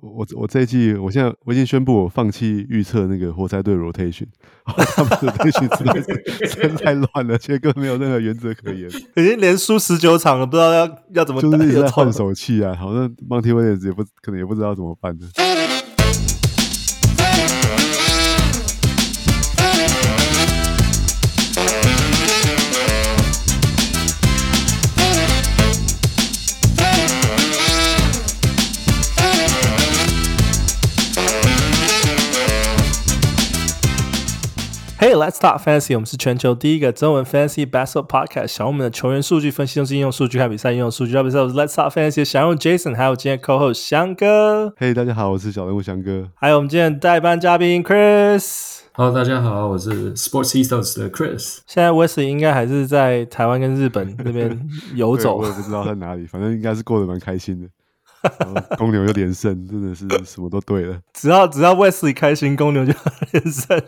我这一季，我现在我已经宣布我放弃预测那个活塞队 rotation， 他们的 rotation 实在太乱了，结果没有任何原则可言，已经连输19场了，不知道要怎么打，就是一直在换手气啊，好像 Monty Williams 也不可能也不知道怎么办的。Hey, let's talk fantasy. 我们是全球第一个中文 fantasy basketball podcast， 想用我们的球员数据分析，就是应用数据和比赛应用数据。要比赛，我是 Let's talk fantasy 想用 Jason， 还有今天 co-host 翔哥。Hey， 大家好，我是小人物翔哥。还有我们今天的代班嘉宾 Chris。Hello， 大家好，我是 Sports Ethos 的 Chris。现在 Wesley 应该还是在台湾跟日本那边游走，我也不知道在哪里，反正应该是过得蛮开心的。公牛就连胜，真的是什么都对了。只要 Wesley 开心，公牛就连胜。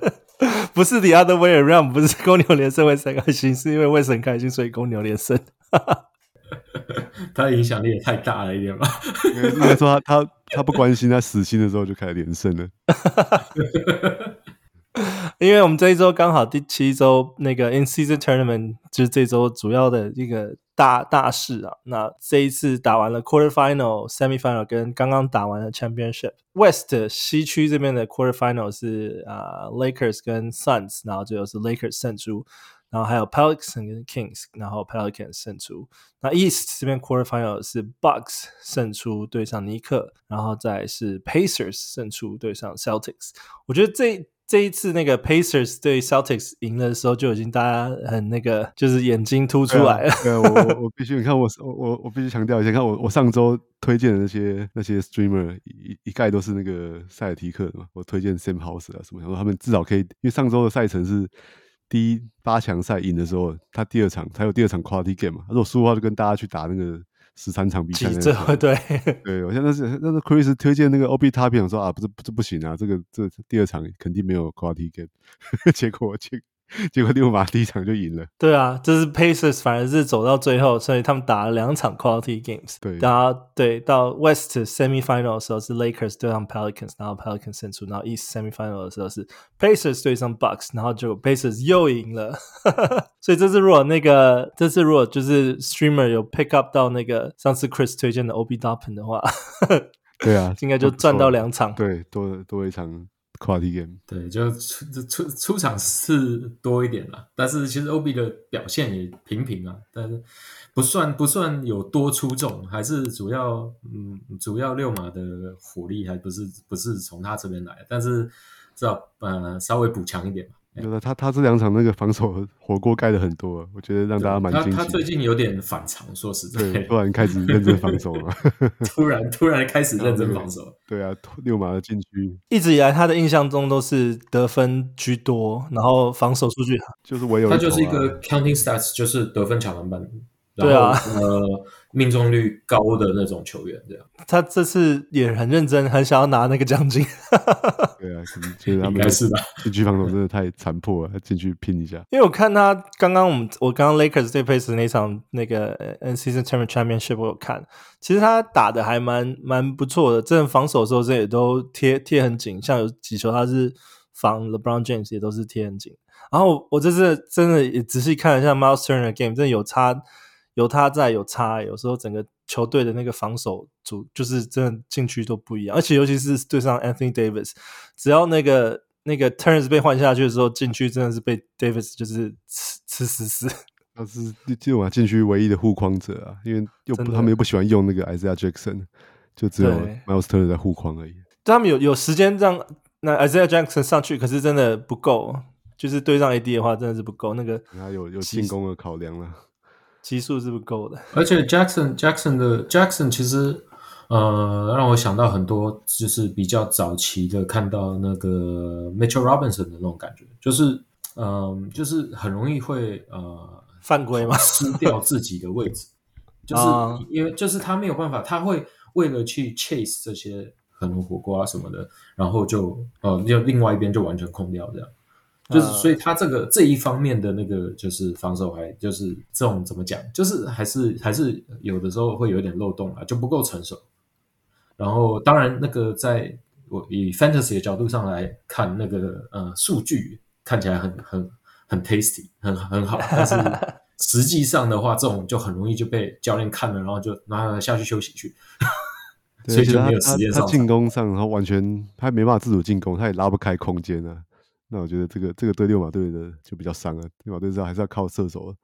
不是 the other way around， 不是公牛连胜 Wesley 开心，是因为 Wesley 开心，所以公牛连胜。他的影响力也太大了一点吧？应该说他不关心，他死心的时候就开始连胜了。因为我们这一周刚好第7周那个 in season tournament 就是这周主要的一个大事啊，那这一次打完了 quarterfinal、semifinal 跟刚刚打完了 championship。 West 西区这边的 quarterfinal 是Lakers 跟 Suns， 然后最后是 Lakers 胜出，然后还有 Pelicans 跟 Kings， 然后 Pelicans 胜出。那 East 这边 quarterfinal 是 Bucks 胜出对上尼克，然后再是 Pacers 胜出对上 Celtics。 我觉得这一次那个 Pacers 对 Celtics 赢了的时候，就已经大家很那个，就是眼睛凸出来了。我必须，你看我必须强调一下，看我上周推荐的那些 streamer 一概都是那个塞尔提克的嘛，我推荐 Sam House 啊什么，想说他们至少可以，因为上周的赛程是第一8强赛赢的时候，他第二场 quality game 嘛，他说输的话就跟大家去打那个。13场比赛，对，我现在那是 Chris 推荐那个 Obi Toppin， 我说啊，不行啊，这第二场肯定没有 quality game， 结果六马第一场就赢了。对啊，这是 Pacers 反而是走到最后，所以他们打了2场 quality games。对，然后对到 West semifinal 的时候是 Lakers 对上 Pelicans， 然后 Pelicans 胜出，然后 East semifinal 的时候是 Pacers 对上 Bucks， 然后结果 Pacers 又赢了。所以这次如果就是 streamer 有 pick up 到那个上次 Chris 推荐的 Obi Toppin 的话，对啊，应该就赚到2场，对，多一场 quality game， 对，就出场是多一点啦，但是其实 Obi 的表现也平平啊，但是不算有多出众，还是主要六马的火力还不是从他这边来，但是至少稍微补强一点嘛。他这2场那个防守火锅盖的很多啊，我觉得让大家蛮惊喜。他最近有点反常，说实在，对，突然开始认真防守了。突然开始认真防守。对啊，六马的禁区。一直以来他的印象中都是得分居多，然后防守数据就是唯有他就是一个 counting stats， 就是得分抢篮板。对啊，命中率高的那种球员，这样。他这次也很认真，很想要拿那个奖金。对啊，其实他们应该是吧。禁区防守真的太残破了，他进去拼一下。因为我看他我刚刚 Lakers 对 Pacers 那场那个 N-Season Championship 我有看，其实他打的还蛮不错的，真的防守的时候这也都贴很紧，像有几球他是防 LeBron James 也都是贴很紧。然后我这次真的也仔细看了一下 Myles Turner 的 game， 真的有差，有时候整个球队的那个防守组就是真的禁区都不一样，而且尤其是对上 Anthony Davis， 只要那个 Turner 被换下去的时候，禁区真的是被 Davis 就是吃死。他是这种禁区唯一的护框者啊，因为他们又不喜欢用那个 Isaiah Jackson， 就只有 Myles Turner 在护框而已。他们有时间让那 Isaiah Jackson 上去，可是真的不够，就是对上 AD 的话真的是不够，那个他有进攻的考量了。技术是不够的，而且 Jackson 其实让我想到很多，就是比较早期的看到那个 Mitchell Robinson 的那种感觉，就是很容易会犯规嘛，失掉自己的位置，就是因为就是他没有办法，他会为了去 chase 这些很多火锅啊什么的，然后就另外一边就完全空掉这样。就是，所以他这一方面的那个就是防守，还就是这种怎么讲，就是还是有的时候会有点漏洞啊，就不够成熟。然后当然那个在我以 fantasy 的角度上来看，那个数据看起来很 tasty， 很好，但是实际上的话这种就很容易就被教练看了，然后就拿下去休息去所以就没有时间上场。他进攻上然后完全他没办法自主进攻，他也拉不开空间啊。那我觉得这个对六马队的就比较伤了，六马队还是要靠射手了。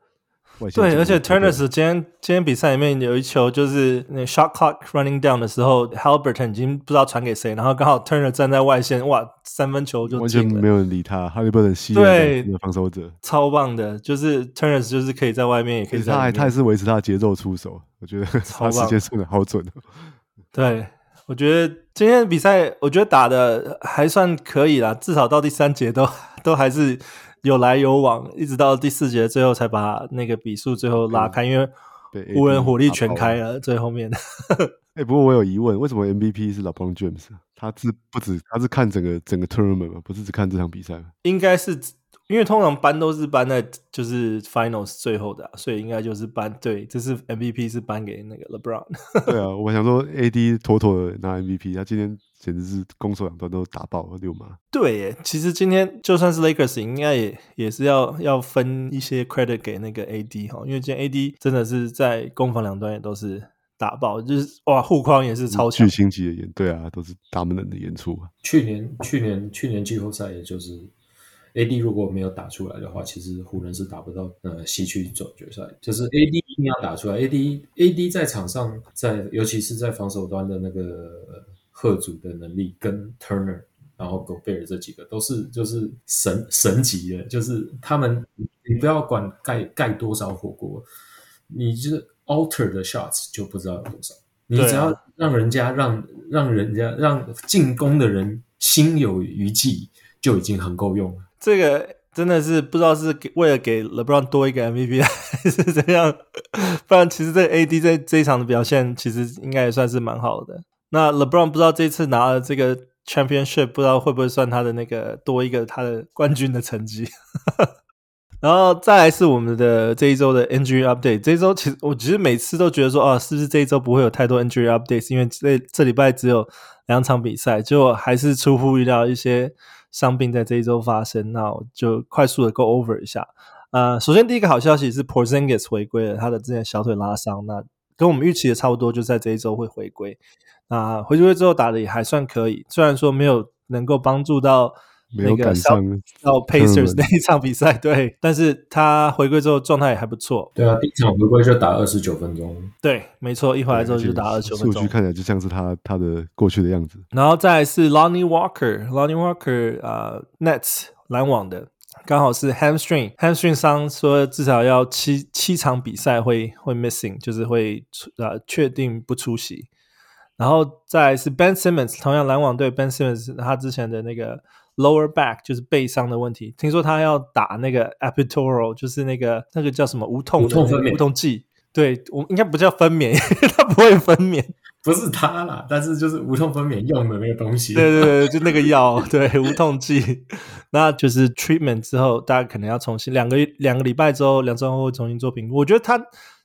对，而且 Turner 今天比赛里面有一球就是那 shot clock running down 的时候 Haliburton 已经不知道传给谁，然后刚好 Turner 站在外线，哇，三分球就进了，完全没有人理他， Haliburton 吸引了防守者，超棒的，就是 Turner 就是可以在外面也可以在外面，他还是维持他的节奏出手，我觉得他时间算的好准。对，我觉得今天的比赛我觉得打的还算可以啦，至少到第三节都还是有来有往，一直到第四节最后才把那个比数最后拉开，因为湖人火力全开了最后面、不过我有疑问，为什么 MVP 是 LeBron James？ 他是看整个 tournament 吗？不是只看这场比赛吗？应该是，因为通常颁都是颁在就是 finals 最后的、所以应该就是颁，对，这是 MVP 是颁给那个 LeBron 对啊，我想说 AD 妥妥的拿 MVP， 他今天简直是攻守两端都打爆六马。对耶，其实今天就算是 Lakers 应该也是要分一些 credit 给那个 AD， 因为今天 AD 真的是在攻防两端也都是打爆，就是哇，护框也是超强，巨星级的演，对啊，都是大门人的演出。去年季后赛也就是 AD 如果没有打出来的话，其实湖人是打不到西区总决赛，就是 AD 一定要打出来。AD 在场上尤其是在防守端的那个贺主的能力跟 Turner 然后 Gobert 这几个都是就是神级的，就是他们你不要管盖多少火锅，你就是 alter 的 shots 就不知道有多少，你只要让人家让进攻的人心有余悸就已经很够用了。这个真的是不知道是为了给 LeBron 多一个 MVP 还是怎样，不然其实这 AD 在这一场的表现其实应该也算是蛮好的。那 LeBron 不知道这次拿了这个 championship 不知道会不会算他的那个多一个他的冠军的成绩然后再来是我们的这一周的 injury update， 这一周其实每次都觉得说是不是这一周不会有太多 injury updates， 因为这礼拜只有两场比赛，结果还是出乎意料一些伤病在这一周发生，那我就快速的 go over 一下。首先第一个好消息是 Porzingis 回归了，他的之前小腿拉伤，那跟我们预期的差不多，就在这一周会回归。那回归之后打的也还算可以，虽然说没有能够帮助到那个到 Pacers 那一场比赛，对，但是他回归之后状态也还不错。对啊，第一场回归就打29分钟，对，没错，一回来之后就打29分钟，数据看起来就像是他的过去的样子。然后再来是 Lonnie Walker Nets 篮网的刚好是 hamstring 伤，说至少要七场比赛会 missing， 就是会确定不出席。然后再来是 Ben Simmons， 同样篮网队 Ben Simmons 他之前的那个 lower back 就是背伤的问题，听说他要打那个 epidural， 就是那个叫什么无痛分娩，对，我应该不叫分娩他不会分娩，不是他啦，但是就是无痛分娩用的那个东西，对对对，就那个药对，无痛剂那就是 treatment 之后大家可能要重新两个礼拜之后2周后会重新做评估。我觉得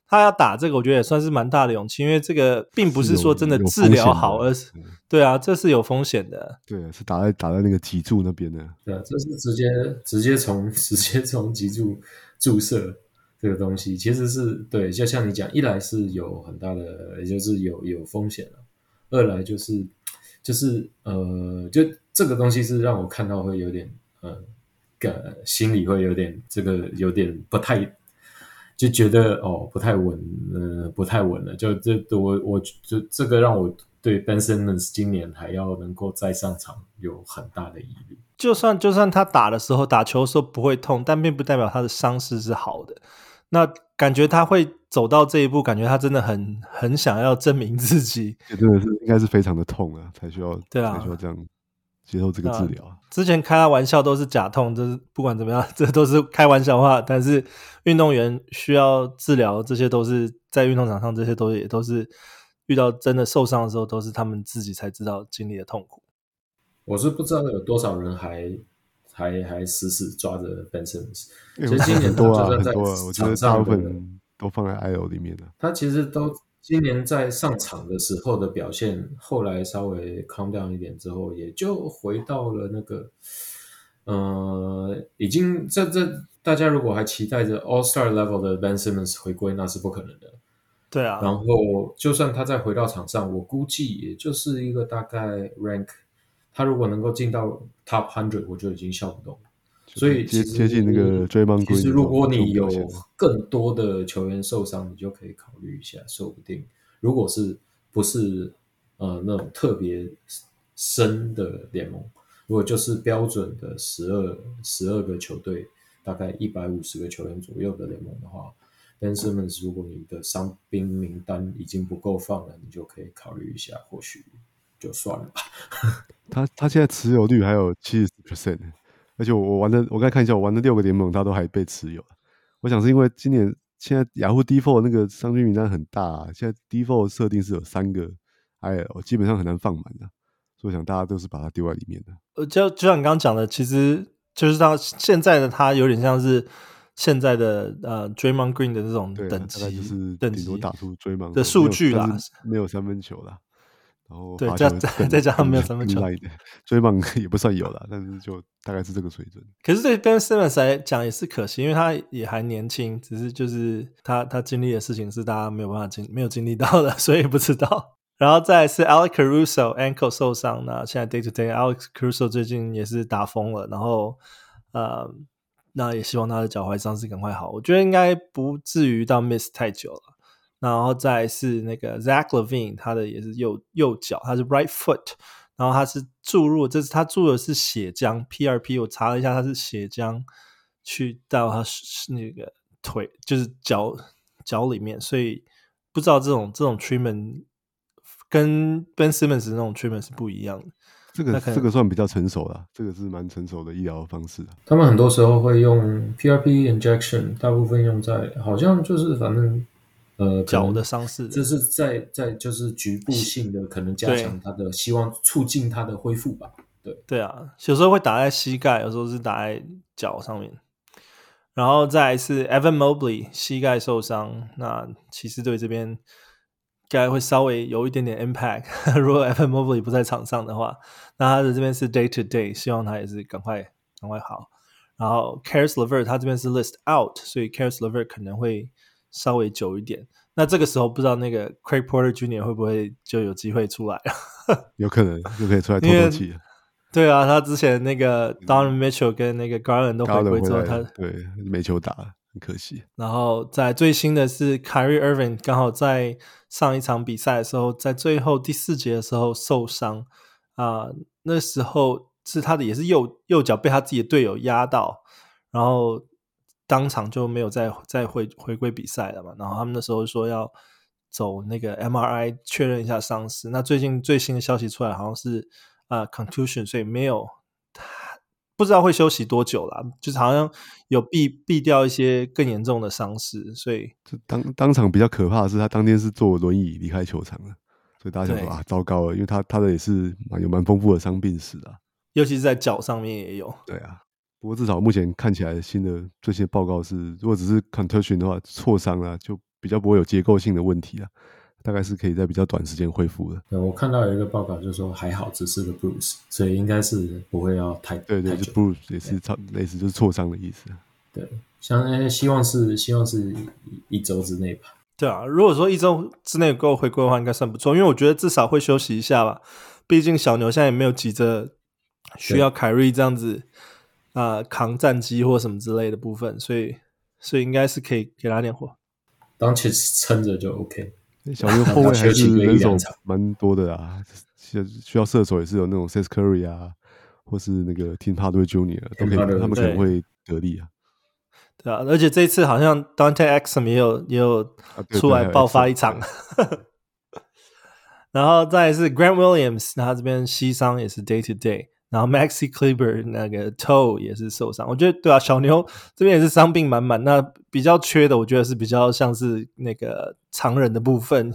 他要打这个我觉得也算是蛮大的勇气，因为这个并不是说真的治疗好，而是对啊，这是有风险的，对，是打在那个脊柱那边的，对啊，这是直接从脊柱注射这个东西，其实是对，就像你讲，一来是有很大的，也就是有风险了；二来就这个东西是让我看到会有点心里会有点不太，就觉得不太稳，不太稳了。就这我就这个让我对 Ben Simmons 今年还要能够再上场有很大的疑虑。就算他打球的时候不会痛，但并不代表他的伤势是好的。那感觉他会走到这一步，感觉他真的很想要证明自己，真的是应该是非常的痛啊，才需要这样接受这个治疗。之前开他玩笑都是假痛，就是不管怎么样，这都是开玩笑话。但是运动员需要治疗，这些都是在运动场上，这些都也都是遇到真的受伤的时候，都是他们自己才知道经历的痛苦。我是不知道有多少人还死死抓着 Ben Simmons， 其实今年很多啊，我觉得大部分都放在 IL 里面了。他其实都今年在上场的时候的表现，后来稍微 calm down 一点之后，也就回到了那个已经这大家如果还期待着 All-Star level 的 Ben Simmons 回归，那是不可能的。对啊，然后就算他再回到场上，我估计也就是一个大概 rank， 他如果能够进到 top 100， 我就已经笑不动了。所以接近那个追梦。其实如果你有更多的球员受伤，你就可以考虑一下，说不定如果是不是那种特别深的联盟，如果就是标准的12个球队，大概150个球员左右的联盟的话，Ben Simmons 如果你的伤兵名单已经不够放了，你就可以考虑一下，或许就算了吧。他现在持有率还有 74%， 而且我刚才看一下，我玩的6个联盟他都还被持有。我想是因为今年现在雅虎 Default 那个伤兵名单很大现在 Default 设定是有3个 IL， 基本上很难放满的，所以我想大家都是把它丢在里面的。就像你刚刚讲的，其实就是到现在的他有点像是现在的Draymond Green 的这种等级，就是顶多打出 Draymond 的数据啦，没有三分球啦，然后对，再加上没有三分球 ，Draymond 也不算有啦，但是就大概是这个水准。可是对 Ben Simmons 来讲也是可惜，因为他也还年轻，只是就是他经历的事情是大家没有办法没有经历到的，所以不知道。然后再来是 Alex Caruso ankle 受伤了，现在 day to day Alex Caruso 最近也是打疯了，然后那也希望他的脚踝伤势赶快好，我觉得应该不至于到 miss 太久了。然后再来是那个 Zach LaVine， 他的也是右脚，他是 right foot， 然后他是他注入的是血浆 PRP， 我查了一下，他是血浆去到他那个腿，就是脚里面，所以不知道这种 treatment 跟 Ben Simmons 那种 treatment 是不一样的。这个算比较成熟啦，这个是蛮成熟的医疗方式。他们很多时候会用 PRP injection， 大部分用在好像就是反正脚的伤势，就是在就是局部性的，可能加强他的，希望促进他的恢复吧。对啊，有时候会打在膝盖，有时候是打在脚上面。然后再来是 Evan Mobley 膝盖受伤，那骑士队这边应该会稍微有一点点 impact 如果 Evan Mobley 不在场上的话，那他的这边是 day to day， 希望他也是赶快好。然后 Caris Levert 他这边是 list out， 所以 Caris Levert 可能会稍微久一点，那这个时候不知道那个 Craig Porter Jr. 会不会就有机会出来有可能就可以出来透透气。对啊，他之前那个 Donovan Mitchell 跟那个 Garland 都回归之后，他对没球打了，很可惜。然后在最新的是 Kyrie Irving 刚好在上一场比赛的时候，在最后第4节的时候受伤那时候是他的也是右脚被他自己的队友压到，然后当场就没有再回归比赛了嘛。然后他们那时候说要走那个 MRI 确认一下伤势，那最新的消息出来好像是concussion， 所以没有不知道会休息多久啦，就是好像有避掉一些更严重的伤势。所以当场比较可怕的是他当天是坐轮椅离开球场了，所以大家想说糟糕了，因为他的也是有蛮丰富的伤病史啦，尤其是在脚上面也有。对啊，不过至少目前看起来最新的报告是，如果只是 concussion 的话，挫伤啦就比较不会有结构性的问题啦，大概是可以在比较短时间恢复的。我看到有一个报告就说还好只是个 bruise， 所以应该是不会要太久。对，就 bruise 也是类似就是挫伤的意思。对，希望是1周之内吧。对啊，如果说1周之内够回归的话，应该算不错，因为我觉得至少会休息一下吧。毕竟小牛现在也没有急着需要凯瑞这样子扛战机或什么之类的部分，所以应该是可以给他点火，当前撑着就 OK。小牛后卫还是人手蛮多的啊，需要射手也是有那种 Seth Curry 啊，或是那个 Tim Hardaway Jr. 都可以，他们可能会得力啊。对啊，而且这一次好像 Dante Exum 也有出来爆发一场。然后再来是 Grant Williams， 他这边膝伤也是 day to day。然后 Maxi Kleber 那个 toe 也是受伤，我觉得对啊，小牛这边也是伤病满满。那比较缺的，我觉得是比较像是那个常人的部分，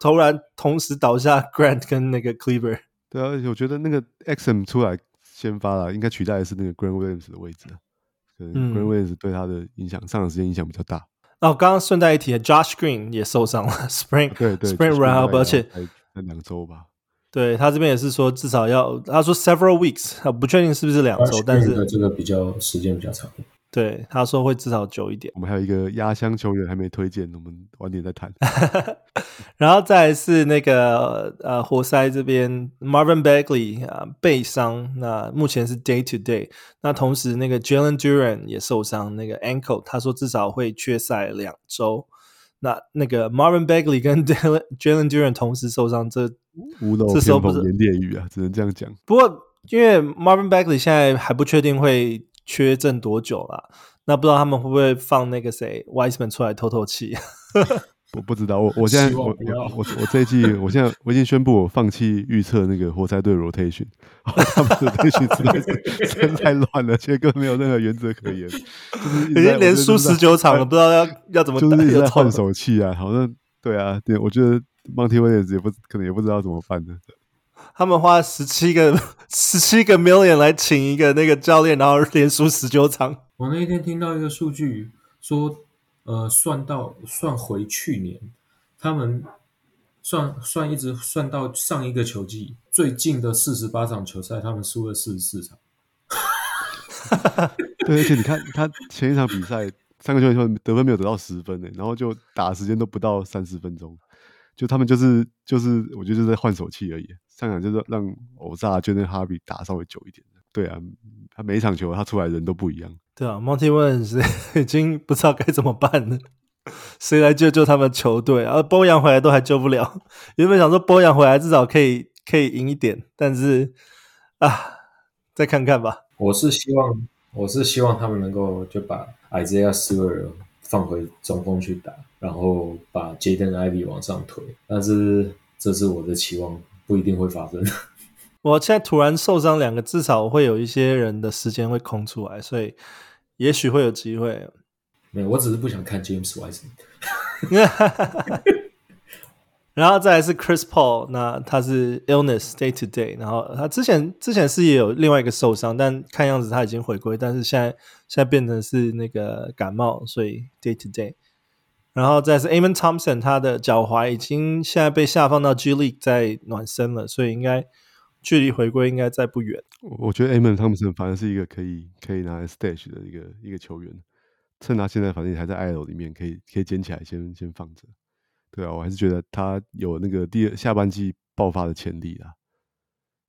突然同时倒下 Grant 跟那个 Kleber。对啊，我觉得那个 Exum 出来先发了，应该取代的是那个 Grant Williams 的位置，可能 Grant Williams 对他的影响上场时间影响比较大。哦，刚刚顺带一提 ，Josh Green 也受伤了 ，Spring round， 而且2周吧。对，他这边也是说至少要，他说 several weeks， 他不确定是不是2周，但是这个比较时间比较长。对，他说会至少久一点。我们还有一个压箱球员还没推荐，我们晚点再谈。然后再来是那个活塞这边 Marvin Bagley 背伤，那目前是 day to day。那同时那个 Jalen Duren 也受伤，那个 ankle， 他说至少会缺赛2周。那个 Marvin Bagley 跟 Jalen Duren 同时受伤，这屋漏偏逢连夜雨啊，只能这样讲。不过因为 Marvin Bagley 现在还不确定会缺阵多久啦，那不知道他们会不会放那个谁 Wiseman 出来透透气。我不知道，我现在我这一季我已经宣布我放弃预测那个活塞队 rotation， 他们 rotation 真的太乱了，结果没有任何原则可言，已经连输19场了，不知道要怎么打，就是一直在换手气啊，好像对啊，对，我觉得 Monty Williams 可能也不知道怎么办的。他们花17个 million 来请一个那个教练，然后连输19场。我那天听到一个数据说，算回去年，他们算一直算到上一个球季最近的48场球赛，他们输了44场。对，而且你看他前一场比赛3个球得分没有得到10分，然后就打时间都不到30分钟。就他们就是我觉得就是在换手气而已，上场就是让欧萨就跟哈比打稍微久一点。对啊，他每一场球他出来人都不一样。对啊 Monty Williams 已经不知道该怎么办了，谁来救他们球队啊？Bojan回来都还救不了，原本想说Bojan回来至少可以赢一点，但是啊，再看看吧。我是希望他们能够就把 Isaiah Stewart 放回中锋去打，然后把 Jaden Ivey 往上推，但是这是我的期望，不一定会发生。我现在突然受伤2个，至少会有一些人的时间会空出来，所以也许会有机会。没有，我只是不想看 James Wiseman。然后再来是 Chris Paul， 那他是 illness day to day， 然后他之前是也有另外一个受伤，但看样子他已经回归，但是现在变成是那个感冒，所以 day to day。然后再是 Amen Thompson， 他的脚踝已经现在被下放到 G League 在暖身了，所以应该距离回归应该再不远。我觉得 Amen Thompson 反正是一个可以拿来 stage 的一个球员，趁他现在反正还在 IL 里面，可以捡起来先放着。对啊，我还是觉得他有那个下半季爆发的潜力啦。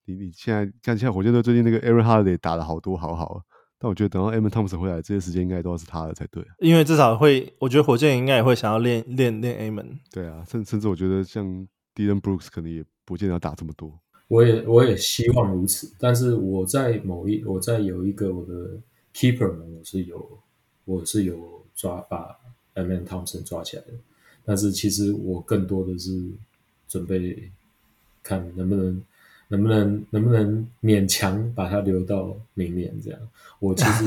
你现在看，现在火箭队最近那个 Aaron Holiday 打得好多好。但我觉得等到 Amen Thompson 回来，这些时间应该都要是他的才对，因为至少会，我觉得火箭应该也会想要练 Amen。 对啊，甚至我觉得像 Dylan Brooks 可能也不见得要打这么多。我也希望如此，但是我在有一个我的 keeper 呢，我是有把 Amen Thompson 抓起来的，但是其实我更多的是准备看能不能勉强把他留到明年这样。我其实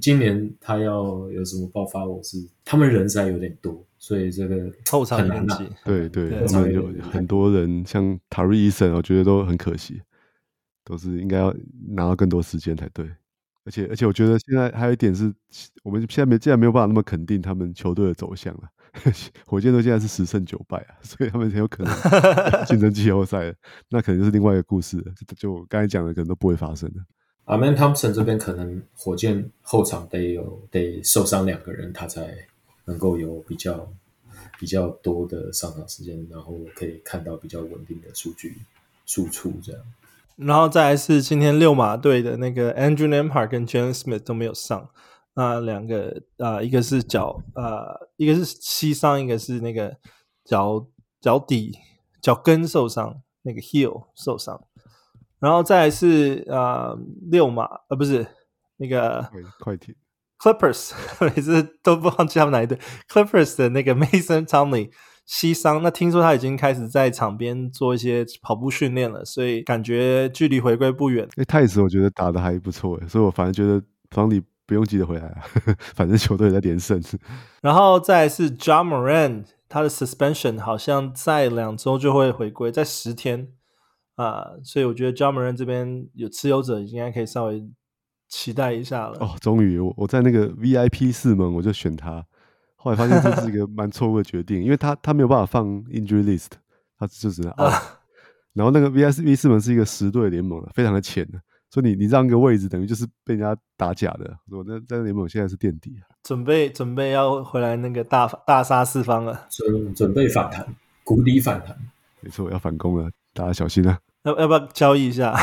今年他要有什么爆发，我是他们人才有点多，所以这个后场很难。对，他们有很多人像 Tari 医生，我觉得都很可惜，都是应该要拿到更多时间才对。而且我觉得现在还有一点是，我们现在竟然没有办法那么肯定他们球队的走向了。火箭队现在是10胜9败啊，所以他们很有可能竞争季后赛了，那可能就是另外一个故事了，就我刚才讲的可能都不会发生了。Amen Thompson 这边可能火箭后场得受伤2个人，他才能够有比较多的上场时间，然后可以看到比较稳定的数据输出这样。然后再来是今天溜马队的那个 Andrew Nembhard 跟 Jalen Smith 都没有上，那2个一个是一个是膝伤，一个是那个脚跟受伤，那个 heel 受伤。然后再来是溜马不是那个快艇 Clippers， 每次都不忘记他们哪一队 Clippers 的那个 Mason Townley 膝伤，那听说他已经开始在场边做一些跑步训练了，所以感觉距离回归不远。泰斯我觉得打得还不错，所以我反而觉得Townley不用急着回来啊，反正球队在连胜。然后再来是 Ja Morant， 他的 suspension 好像在2周就会回归，在10天所以我觉得 Ja Morant 这边有持有者应该可以稍微期待一下了。哦，终于我在那个 VIP 4门我就选他，后来发现这是一个蛮错误的决定，因为他没有办法放 injury list， 他就只能 out。然后那个 V4门是一个10队联盟，非常的浅，所以你让个位置等于就是被人家打假的。我那联盟现在是垫底，准备要回来那个大杀四方了，准备反弹，谷底反弹，没错，要反攻了，大家小心啊！要不要交易一下？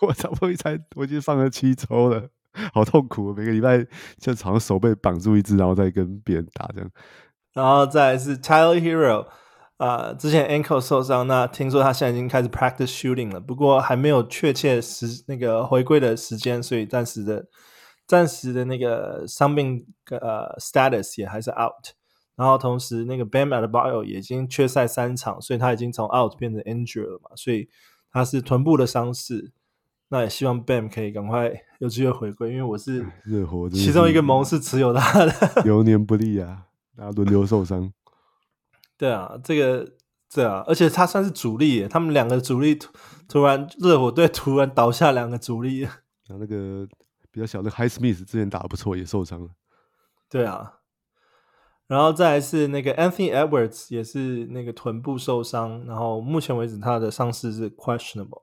我差不多我已经放了7周了，好痛苦，每个礼拜像好像手被绑住一只，然后再跟别人打这样。然后再来是 Tyler Hero。之前 ankle 受伤，那听说他现在已经开始 practice shooting 了，不过还没有确切那个回归的时间，所以暂时的那个伤病status 也还是 out。然后同时那个 Bam Adebayo 已经缺赛3场，所以他已经从 out 变成 injured 了嘛，所以他是臀部的伤势。那也希望 Bam 可以赶快有机会回归，因为我是其中一个盟是持有他的，流年不利啊，大家轮流受伤。对啊，对啊，而且他算是主力耶，他们两个主力突然热火队突然倒下两个主力，然后那个比较小的 High Smith 之前打得不错也受伤了。对啊，然后再来是那个 Anthony Edwards 也是那个臀部受伤，然后目前为止他的伤势是 questionable。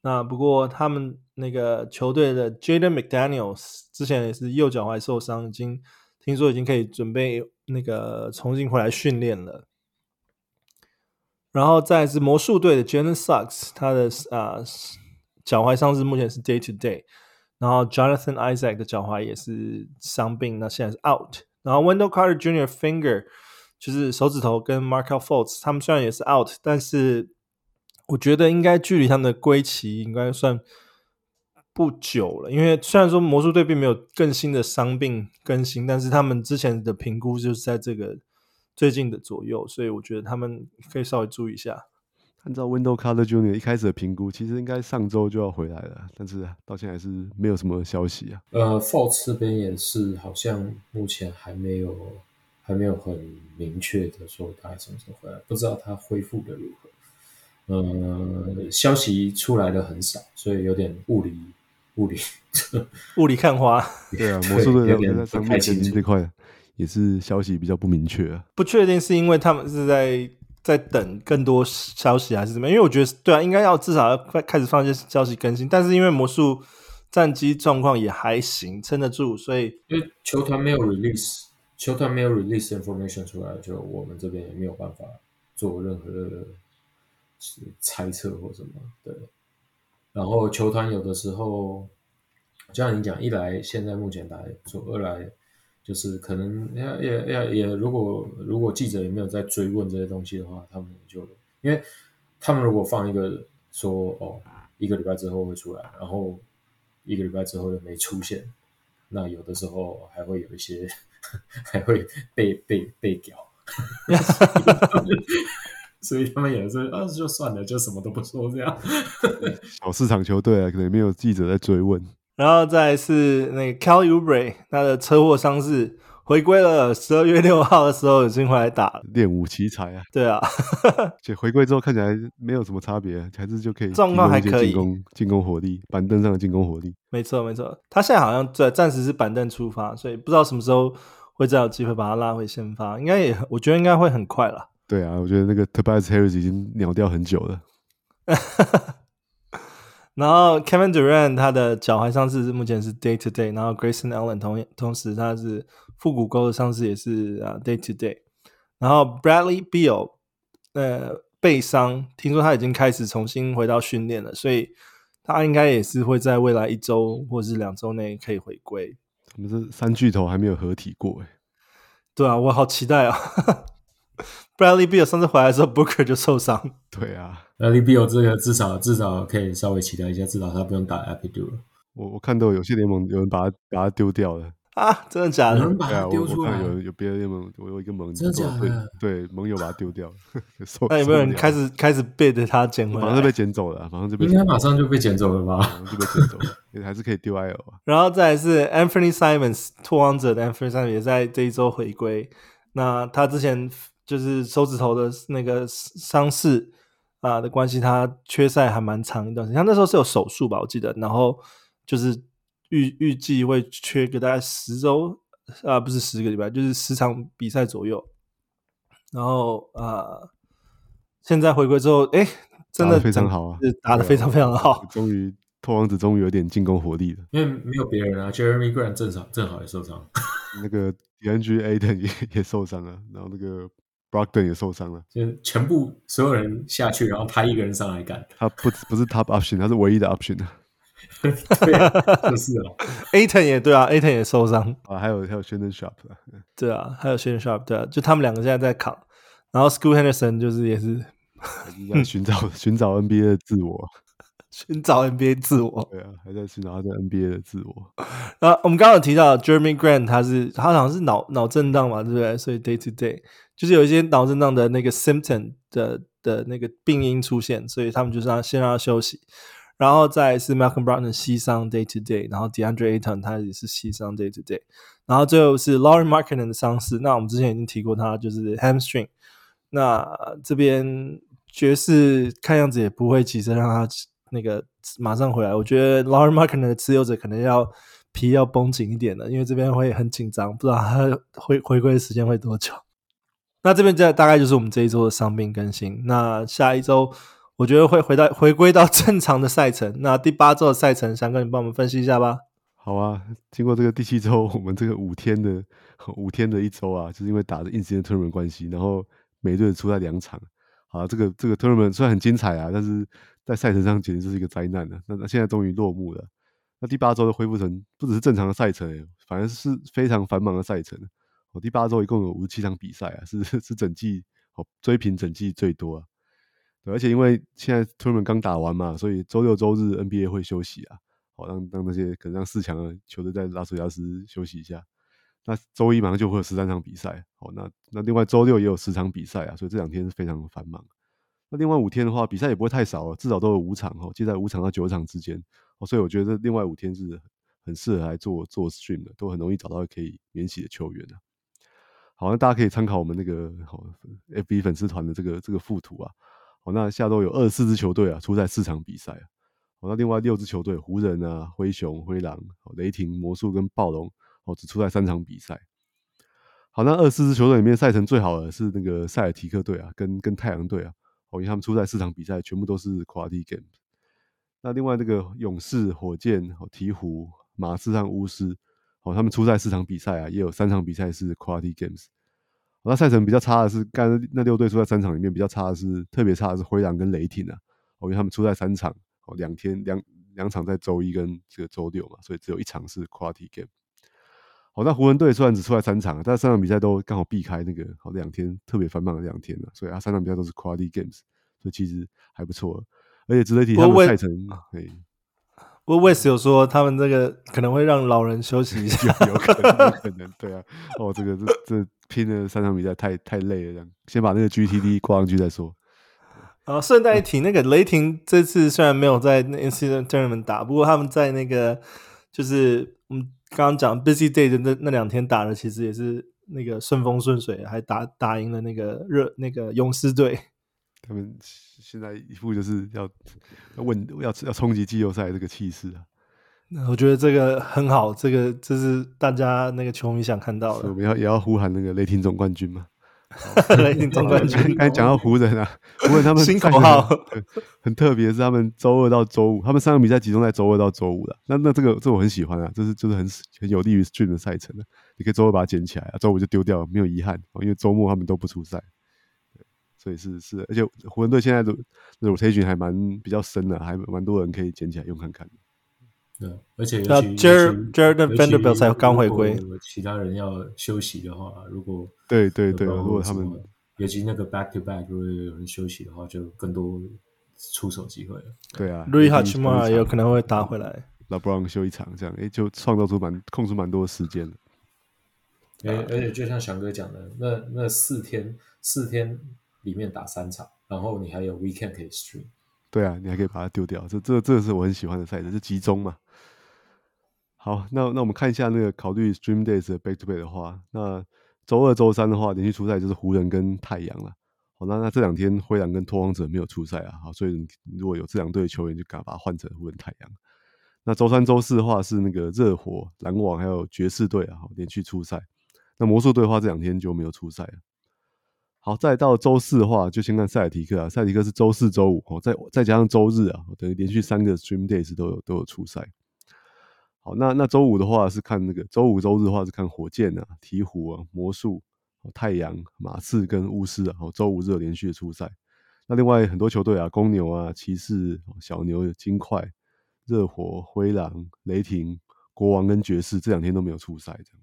那不过他们那个球队的 Jaden McDaniels 之前也是右脚踝受伤，听说已经可以准备那个重新回来训练了。然后再来是魔术队的 Jalen Suggs， 他的脚踝伤势目前是 day to day， 然后 Jonathan Isaac 的脚踝也是伤病，那现在是 out。 然后 Wendell Carter Jr. Finger 就是手指头跟 Markelle Fultz 他们虽然也是 out， 但是我觉得应该距离他们的归期应该算不久了，因为虽然说魔术队并没有更新的伤病更新，但是他们之前的评估就是在这个最近的左右，所以我觉得他们可以稍微注意一下。按照 Wendell Carter Jr. 一开始的评估，其实应该上周就要回来了，但是到现在还是没有什么消息啊。Fultz 这边也是好像目前还没有很明确的说他什么时候回来，不知道他恢复的如何。消息出来的很少，所以有点雾里看花。对啊，魔术队在伤病更新这块也是消息比较不明确啊，不确定是因为他们是在等更多消息还是怎么样，因为我觉得对啊，应该要至少要开始放一些消息更新，但是因为魔术战绩状况也还行，撑得住，所以因为球团没有 release information 出来，就我们这边也没有办法做任何的猜测或什么。对，然后球团有的时候就像你讲，一来现在目前打得不错，二来就是可能也如果记者也没有在追问这些东西的话，他们就因为他们如果放一个说一个礼拜之后会出来，然后一个礼拜之后又没出现，那有的时候还会有一些还会被屌所以他们也是就算了，就什么都不说这样小市场球队啊，可能没有记者在追问。然后再来是那个 Kelly Oubre， 他的车祸伤势回归了，12月6号的时候已经回来打了，练武奇才啊。对啊且回归之后看起来没有什么差别，还是就可以状况还可以，进攻火力，板凳上的进攻火力，没错，他现在好像暂时是板凳出发，所以不知道什么时候会再有机会把他拉回先发，我觉得应该会很快啦。对啊，我觉得那个 Tobias Harris 已经鸟掉很久了然后 Kevin Durant 他的脚踝伤势目前是 day to day， 然后 Grayson Allen 同时他是腹股沟的伤势也是day to day， 然后 Bradley Beal 背伤，听说他已经开始重新回到训练了，所以他应该也是会在未来1周或是2周内可以回归。我们这三巨头还没有合体过耶。对啊，我好期待啊Bradley Beal 上次回来的时候 Booker 就受伤。对啊， Bradley Beal 这个至少可以稍微期待一下，至少他不用打 Epidu 了。我看到有些联盟有人把他丢掉了啊，真的假的？有人把他丢出来？有别的联盟，我有一个盟友，真的假的？对，盟友把他丢掉了那有没有人开始 bid 他捡回来？马上被捡走了，应该马上就被捡走了吧？就被捡走了，也还是可以丢 IL 啊。然后再来是 Anthony Simons， 拓荒者的 Anthony Simons 也在这一周回归。那他之前就是手指头的那个伤势的关系，他缺赛还蛮长一段时间，他那时候是有手术吧我记得，然后就是预计会缺个大概10周不是10个礼拜，就是10场比赛左右。然后现在回归之后，真的非常好啊，打得非常非常好。终于拓王子终于有点进攻活力了，因为没有别人啊。 Jerami Grant 正好也受伤，那个 DeAndre Ayton 也受伤了，然后那个 Brogdon 也受伤了，就全部所有人下去，然后他一个人上来干。他不是 top option， 他是唯一的 option。 对啊，就是了。Ayton 也对啊， Ayton 也受伤啊，还有 Sheldon Sharp 对啊，还有 Sheldon Sharp 对啊，就他们两个现在在扛，然后 Scoot Henderson 也是寻找 NBA 的自我，寻找 NBA 自我，对啊，还在寻找他在 NBA 的自我。然后我们刚刚有提到 Jerami Grant， 他好像是脑震荡嘛，对不对？所以 day to day 就是有一些脑震荡的那个 symptom 的那个病因出现，所以他们就是先让他休息。然后再是 Malcolm Brogdon 膝伤 day to day， 然后 DeAndre Ayton 他也是膝伤 day to day， 然后最后是 Lauri Markkanen 的伤势。那我们之前已经提过他就是 hamstring， 那这边爵士看样子也不会急着让他那个马上回来。我觉得 Lauri Markkanen 的持有者可能皮要绷紧一点了，因为这边会很紧张，不知道他回归的时间会多久。那这边大概就是我们这一周的伤病更新。那下一周我觉得会回归到正常的赛程。那第8周的赛程，翔哥你帮我们分析一下吧。好啊，经过这个第7周，我们这个五天的一周啊，就是因为打着incident tournament 关系，然后每队出赛2场。好，这个 tournament 虽然很精彩啊，但是在赛程上简直就是一个灾难啊。那现在终于落幕了。那第8周的恢复成不只是正常的赛程，反而是非常繁忙的赛程。第8周一共有57场比赛啊，是整季追平整季最多啊。对，而且因为现在 tournament 刚打完嘛，所以周六周日 NBA 会休息啊，让那些可能让4强的球队在拉斯维加斯休息一下。那周一马上就会有13场比赛，那另外周六也有10场比赛啊，所以这两天是非常繁忙。那另外5天的话，比赛也不会太少，至少都有5场，介在5场到9场之间，所以我觉得另外5天是很适合来做 stream 的，都很容易找到可以免洗的球员啊。好，那大家可以参考我们那个FB 粉丝团的这个附图啊。那下周有24支球队啊出赛4场比赛啊。那另外6支球队，湖人啊、灰熊、灰狼、雷霆、魔术跟暴龙，只出赛3场比赛。好，那24支球队里面赛程最好的是那个塞尔提克队啊，跟太阳队啊。因为他们出赛4场比赛全部都是 quality game。那另外那个勇士、火箭、鹈鹕、马刺和巫师，他们出赛4场比赛啊，也有3场比赛是 quality games。那赛程比较差的是，那6队出赛3场里面比较差的是，特别差的是灰狼跟雷霆啊，因为他们出赛3场，两场在周一跟这个周六嘛，所以只有1场是 quality game。好，那湖人队虽然只出赛3场，但3场比赛都刚好避开那个两天特别繁忙的两天啊，所以3场比赛都是 quality games， 所以其实还不错。而且值得提他们赛程，不过 West 有说他们这个可能会让老人休息一下，有可能，对啊，这个这拼了3场比赛太累了，这样先把那个 GTD 挂上去再说。啊，顺带一提，那个雷霆这次虽然没有在 Incident Tournament 打，不过他们在那个就是我们刚刚讲 Busy Day 的那两天打的，其实也是那个顺风顺水，还打赢了那个勇士队。他们现在一副就是要冲击季后赛这个气势啊，我觉得这个很好，这是大家那个球迷想看到的。我们也要呼喊那个雷霆总冠军嘛，雷霆总冠军。刚才讲到湖人啊，湖人他们新口号很特别，是他们周二到周五，他们3场比赛集中在周二到周五了。那这我很喜欢啊，这是就是很有利于 stream 的赛程的，你可以周二把它捡起来啊，周五就丢掉，没有遗憾，因为周末他们都不出赛。所以是，而且湖人队现在的 rotation 还比较深的，还蛮多人可以捡起来用看看的。对，而且Jared Vanderbilt 才刚回归，如果其他人要休息的话，如果对，如果他们尤其那个 back to back， 如果有人休息的话，就更多出手机会了。对啊 ，Rui Hachimura 也有可能会打回来 ，LeBron 休一场这样，就创造出空出蛮多时间的。而且就像翔哥讲的，那四天。里面打3场，然后你还有 weekend 可以 stream。 对啊，你还可以把它丢掉，这是我很喜欢的赛程，是集中嘛。好，那我们看一下那个考虑 stream days 的 back to back 的话，那周二周三的话连续出赛就是湖人跟太阳啦。好，那这两天灰狼跟拓荒者没有出赛啊，好，所以如果有这两队球员就赶快把它换成湖人太阳。那周三周四的话是那个热火、篮网还有爵士队啊，连续出赛。那魔术队的话这两天就没有出赛了。好，再到周四的话就先看塞尔提克啊，塞尔提克是周四周五、哦、再加上周日啊，等于连续三个 stream days 都有出赛。好，那周五的话是看那个周五周日的话是看火箭啊、鹈鹕啊、魔术、太阳、马刺跟巫师啊，周五日有连续的出赛。那另外很多球队啊，公牛啊、骑士、小牛、金块、热火、灰狼、雷霆、国王跟爵士这两天都没有出赛这样。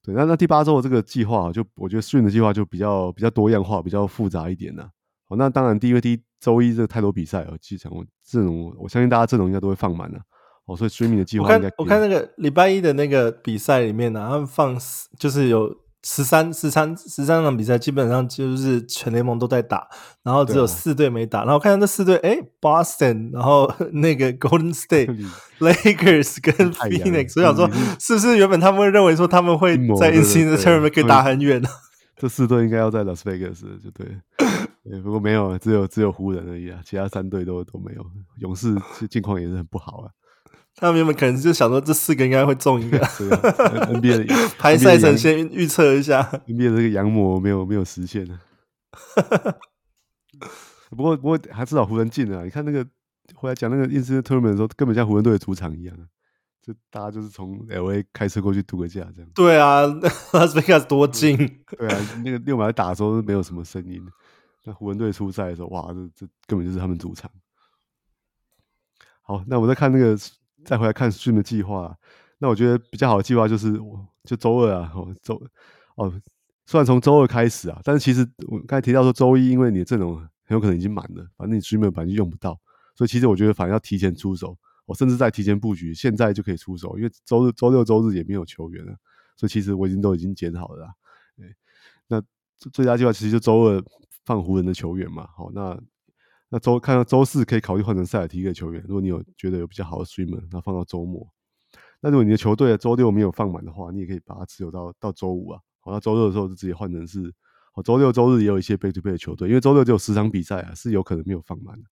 对，那第八周的这个计划、啊、就我觉得stream的计划就比较多样化，比较复杂一点啦、啊。好，那当然第一周一这太多比赛啊，其实阵容我相信大家阵容应该都会放满啦、啊。哦，所以streaming的计划应该我看那个礼拜一的那个比赛里面呢、啊，他们放就是有13场比赛，基本上就是全联盟都在打，然后只有4队没打、啊、然后看到这4队Boston 然后那个 Golden State Lakers 跟 Phoenix， 我想说是不是原本他们会认为说他们会在 in-season tournament 可以打很远，这4队应该要在 Las Vegas 就对了，不过没有，只有湖人而已啊，其他3队都没有，勇士近况也是很不好啊，他们原本可能就想说这4个应该会中一个NBA 的排赛程先预测一下 NBA 的这个洋魔没有实现不过还至少湖人进了、啊、你看那个回来讲那个 in-season tournament 的时候根本像湖人队的主场一样、啊、就大家就是从 LA 开车过去度个假这样，对啊， Las Vegas 多近对啊，那个六马在打的时候没有什么声音，那湖人队出赛的时候哇，这根本就是他们主场。好，那我在看那个再回来看stream的计划、啊，那我觉得比较好的计划就周二啊，虽然从周二开始啊，但是其实我刚才提到说周一，因为你的阵容很有可能已经满了，反正你streamer本来就用不到，所以其实我觉得反正要提前出手，甚至在提前布局，现在就可以出手，因为周六周日也没有球员了、啊，所以其实我已经捡好了啦。那最佳计划其实就周二放湖人的球员嘛，好那看到周四可以考虑换成塞尔提克球员，如果你有觉得有比较好的 streamer， 然后放到周末。那如果你的球队周六没有放满的话，你也可以把它持有到周五啊。好，那周六的时候就直接换成是，好，周六周日也有一些 back to back 的球队，因为周六只有10场比赛啊，是有可能没有放满的。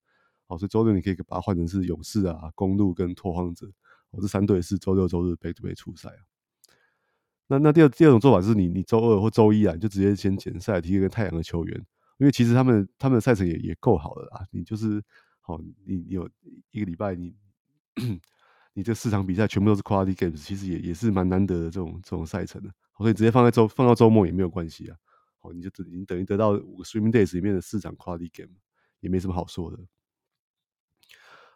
好，所以周六你可以把它换成是勇士啊、公鹿跟拓荒者，好，这3队是周六周日 back to back 出赛啊。那第二种做法就是你周二或周一啊，你就直接先捡塞尔提克跟太阳的球员。因为其实他们的赛程也够好了啦，你就是好、哦，你有一个礼拜你这4场比赛全部都是 quality games， 其实也是蛮难得的这种赛程的，所以直接放到周末也没有关系啊。好、哦，你等于得到5个 streaming days 里面的4场 quality game， 也没什么好说的。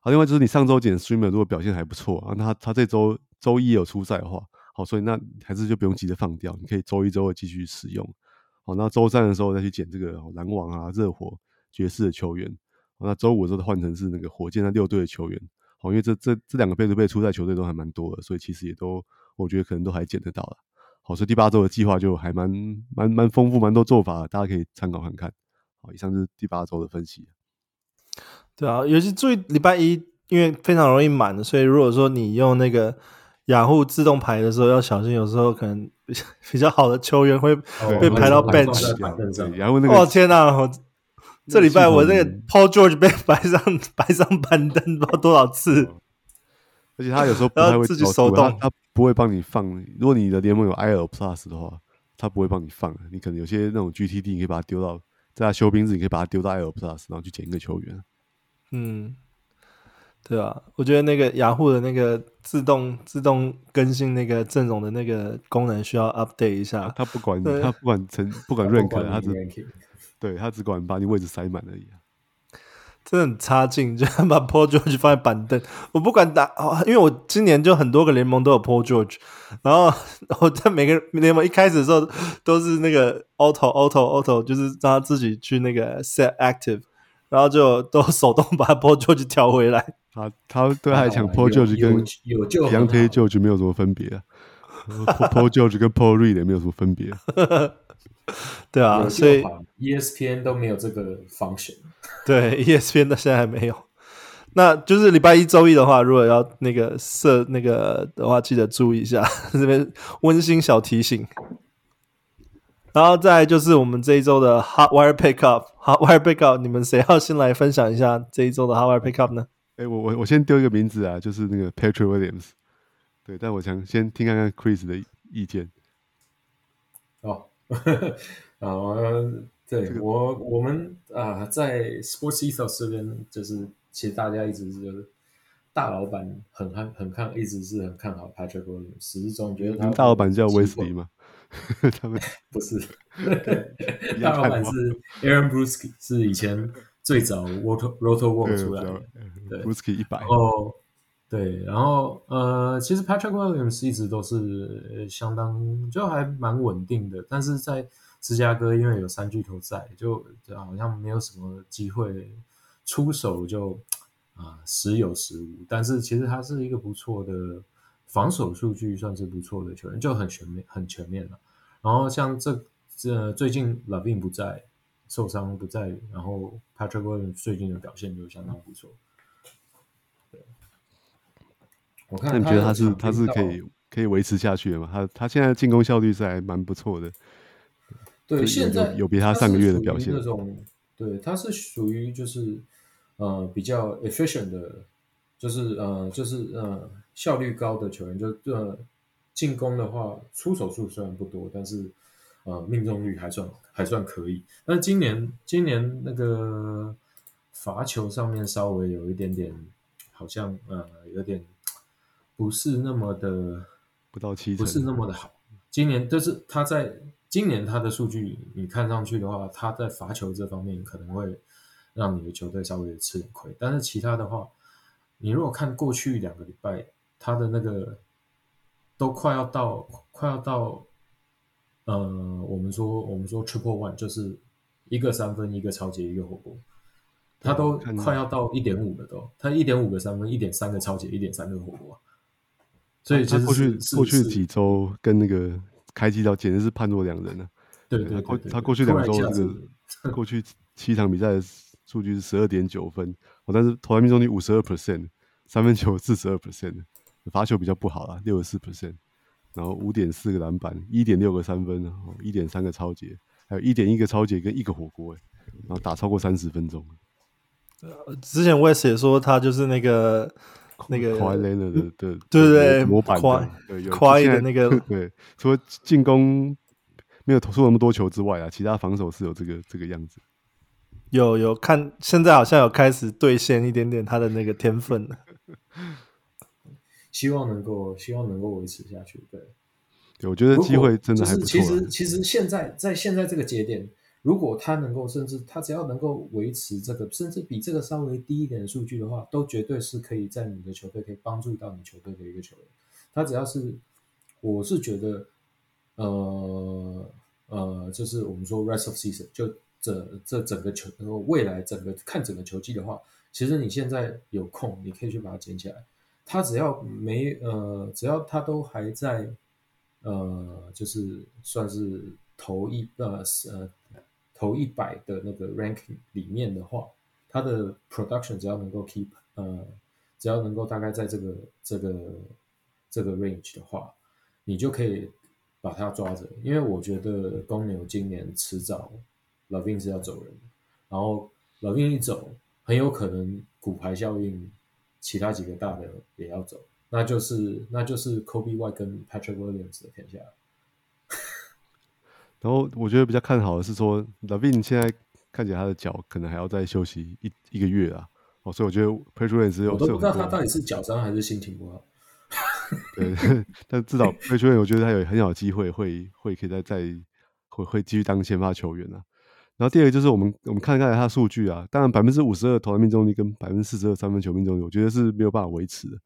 好，另外就是你上周捡 streamer 如果表现还不错啊，那他这周一也有出赛的话，好，所以那还是就不用急着放掉，你可以周一周二继续使用。好，那周三的时候再去捡这个篮网啊、热火、爵士的球员。好，那周五的时候换成是那个火箭那6队的球员。好，因为这两个背对背出赛球队都还蛮多的，所以其实也都我觉得可能都还捡得到了。好，所以第八周的计划就还蛮丰富，蛮多做法，大家可以参考看看。好，以上是第八周的分析。对啊，尤其注意礼拜一，因为非常容易满的，所以如果说你用那个雅虎自动排的时候要小心，有时候可能比较好的球员会被排到 bench、哦。然后那个，哦天哪！这礼拜我那个 Paul George 被摆上板凳不知道多少次，而且他有时候不太会自己手动，他不会帮你放。如果你的联盟有 IL Plus 的话，他不会帮你放。你可能有些那种 GTD， 你可以把它丢到在他休兵日，你可以把它丢到 IL Plus， 然后去捡一个球员。嗯。对啊，我觉得那个雅虎的那个自动更新那个阵容的那个功能需要 update 一下。他不管你，他不管 rank， 他只管把你位置塞满而已、啊。真的很差劲，就把 Paul George 放在板凳。我不管打，因为我今年就很多个联盟都有 Paul George， 然后我在每个联盟一开始的时候都是那个 auto， 就是让他自己去那个 set active。然后就都手动把 Paul George 调回来。他对他来讲 Paul George 跟 Deontay George 没有什么分别、啊。Paul George 跟 Paul Reed 也没有什么分别、啊。对啊，所以 ESPN 都没有这个 function。对， ESPN 到现在还没有。那就是礼拜一周一的话，如果要那个设那个的话，记得注意一下，这边温馨小提醒。然后再来就是我们这一周的 Hotwire Pickup， 你们谁要先来分享一下这一周的 Hotwire Pickup 呢？我先丢一个名字啊，就是那个 Patrick Williams。对，但我想先听看看 Chris 的意见。哦，对、这个、我们在 Sports Ethos 这边，就是其实大家一直就是大老板很看，一直是很看好 Patrick Williams。始终觉得他大老板叫 Wesley 吗？他们不是大老板是 Aaron Bruschi， 是以前最早 Roto World 出来的。Bruschi 100。哦，对，然后其实 Patrick Williams 一直都是相当就还蛮稳定的，但是在芝加哥因为有三巨头在，就好像没有什么机会出手，就时有时无。但是其实他是一个不错的。防守数据算是不错的球员，就很全面了。然后像最近 Lavin 不在，受伤不在，然后 Patrick Williams 最近的表现就相当不错。对，我看你觉得他是可以维持下去的吗？他现在进攻效率是还蛮不错的。对，现在有比他上个月的表现。那种对，他是属于就是比较 efficient 的，就是效率高的球员，就进攻的话，出手数虽然不多，但是命中率还算可以。但是今年那个罚球上面稍微有一点点，好像有点不是那么的不到7成，不是那么的好。今年就是他的数据，你看上去的话，他在罚球这方面可能会让你的球队稍微吃点亏，但是其他的话，你如果看过去2个礼拜。他的那个都快要到，我们说 triple one 就是一个三分，一个超级，一个火锅，他都快要到 1.5 了都，他 1.5 个三分， 1.3 个超级， 1.3 个火锅，所以其实过去几周跟那个开季到简直是判若两人了、啊。对，他过去2周这个过去7场比赛的数据是 12.9 分，但是投篮命中率 52%。三分球 42%， 罚球比较不好啦 64%， 然后 5.4 个篮板， 1.6 个三分，然后 1.3 个超截，还有 1.1 个超截跟1个火锅，然后打超过30分钟。之前 West 也说他就是那个 Kawhi Leonard 的对模板的 Kawhi 的那个对，除了进攻没有投出那么多球之外啦，其他防守是有这个样子。有看，现在好像有开始兑现一点点他的那个天分了。希望能够维持下去。对，我觉得机会真的还不错、啊就是、其实现在这个节点，如果他能够，甚至他只要能够维持这个，甚至比这个稍微低一点的数据的话，都绝对是可以在你的球队可以帮助到你球队的一个球员。他只要是，我是觉得就是我们说 rest of season 就这整个球未来整个球季的话，其实你现在有空，你可以去把它捡起来。他只要他都还在就是算是头100的那个 ranking 里面的话，他的 production 只要能够 keep 只要能够大概在这个 range 的话，你就可以把它抓着。因为我觉得公牛今年迟早Lavin 是要走人，然后 Lavin 一走，很有可能骨牌效应，其他几个大的也要走，那就是 Kobe White 跟 Patrick Williams 的天下。然后我觉得比较看好的是说 ，Lavin 现在看起来他的脚可能还要再休息一个月啊，哦，所以我觉得 Patrick Williams 我都不知道他到底是脚伤还是心情不好。对，但至少 Patrick Williams 我觉得他有很好的机会会可以再会继续当先发球员啊。然后第二个就是我们看看他的数据啊，当然 52% 投篮命中率跟 42% 三分球命中率，我觉得是没有办法维持的。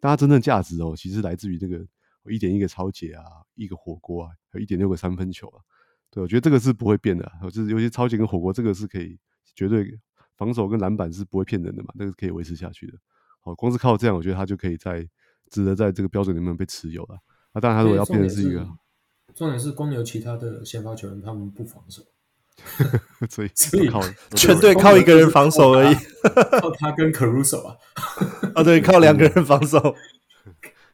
但他真正价值哦，其实来自于这个 1.1 个超截啊，一个火锅啊，还有 1.6 个三分球啊。对，我觉得这个是不会变的、啊，就是尤其超截跟火锅，这个是可以绝对防守跟篮板是不会骗人的嘛，那个可以维持下去的。好，光是靠这样，我觉得他就可以值得在这个标准里面被持有了。那当然，他如果要变成是一个，重点是公牛其他的先发球员他们不防守。所以全队靠一个人防守而已，靠他跟 Caruso 啊，啊对，靠2个人防守。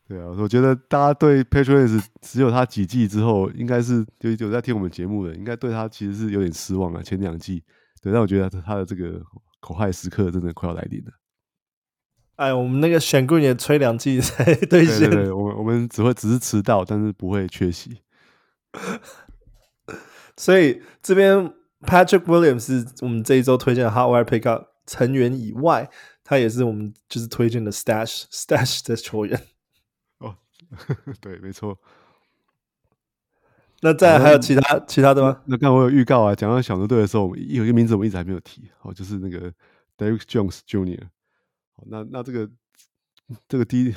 对啊，我觉得大家对 Patriots 只有他几季之后，应该是有在听我们节目的，应该对他其实是有点失望啊。前2季，对，但我觉得他的这个口嗨时刻真的快要来临了。哎，我们那个选棍也吹两季才兑现。对对对，我们只是迟到，但是不会缺席。所以这边 Patrick Williams 是我们这一周推荐的 Hotwire Pickup 成员以外，他也是我们就是推荐的 Stash 的球员。哦，对，没错。那再还有其他的吗？那刚我有预告啊，讲到小牛队的时候，有一个名字我一直还没有提，哦，就是那个 Derrick Jones Jr.。那这个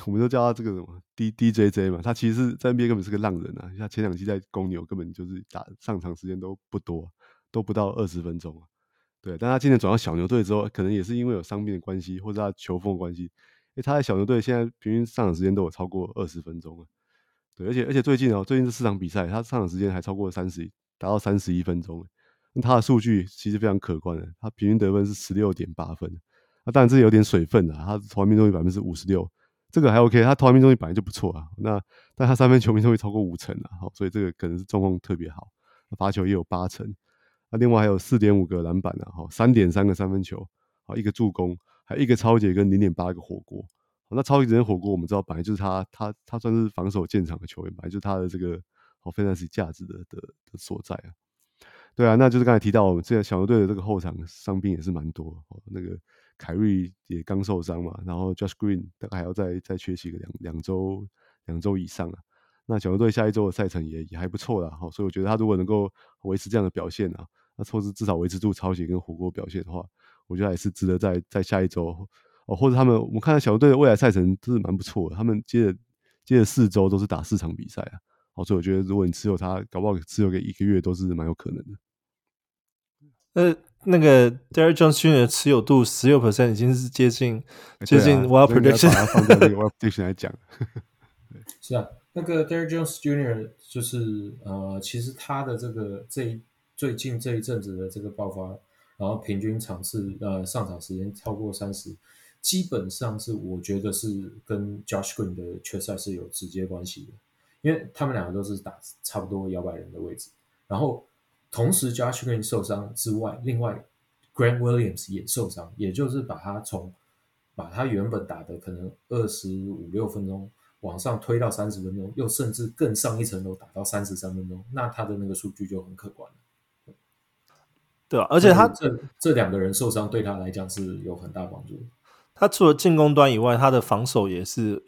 我们都叫他这个什么 DJJ 嘛，他其实是在 NBA 根本是个浪人啊，他前两季在公牛根本就是打上场时间都不多，都不到20分钟啊。对，但他今年转到小牛队之后，可能也是因为有伤病的关系，或者他球风的关系，因为他在小牛队现在平均上场时间都有超过20分钟了。对，而且最近这四场比赛，他上场时间还超过30，达到31分钟了。那他的数据其实非常可观的，他平均得分是 16.8 分。那当然这有点水分啊，他投篮命中率 56%， 这个还 OK， 他投篮命中率本来就不错啊。那但他三分球命中率超过5%啊，哦，所以这个可能是状况特别好。罚球也有8%，那另外还有 4.5 个篮板啊，哦，3.3 个三分球，哦，一个助攻，还有一个超级跟 0.8 个火锅，哦，那超级跟火锅我们知道本来就是他算是防守建厂的球员，本来就是他的这个 fantasy 价值 的所在啊。对啊，那就是刚才提到我们这小牛队的这个后场伤病也是蛮多，哦，那个凯瑞也刚受伤嘛，然后 Josh Green 大概还要再缺席个两周以上啊。那小牛队下一周的赛程也还不错啦，哦，所以我觉得他如果能够维持这样的表现啊，那至少维持住抄袭跟火锅表现的话，我觉得还是值得在下一周，哦，或者他们我们看到小牛队的未来赛程真是蛮不错的，他们接着四周都是打四场比赛啊，哦，所以我觉得如果你持有他，搞不好持有个一个月都是蛮有可能的。那个 Derrick Jones Jr. 的持有度 16% 已经是接近我要 prediction，啊，放在那个 prediction 来讲。是啊，那个 Derrick Jones Jr. 就是其实他的最近这一阵子的这个爆发，然后平均场次上场时间超过30，基本上是我觉得是跟 Josh Green 的缺赛是有直接关系的，因为他们两个都是打差不多摇摆人的位置，然后同时 Josh Green 受伤之外，另外 Grant Williams 也受伤，也就是把他原本打的可能25-26分钟往上推到30分钟，又甚至更上一层楼打到33分钟，那他的那个数据就很可观了。对啊，而且他这两个人受伤对他来讲是有很大帮助的。他除了进攻端以外，他的防守也是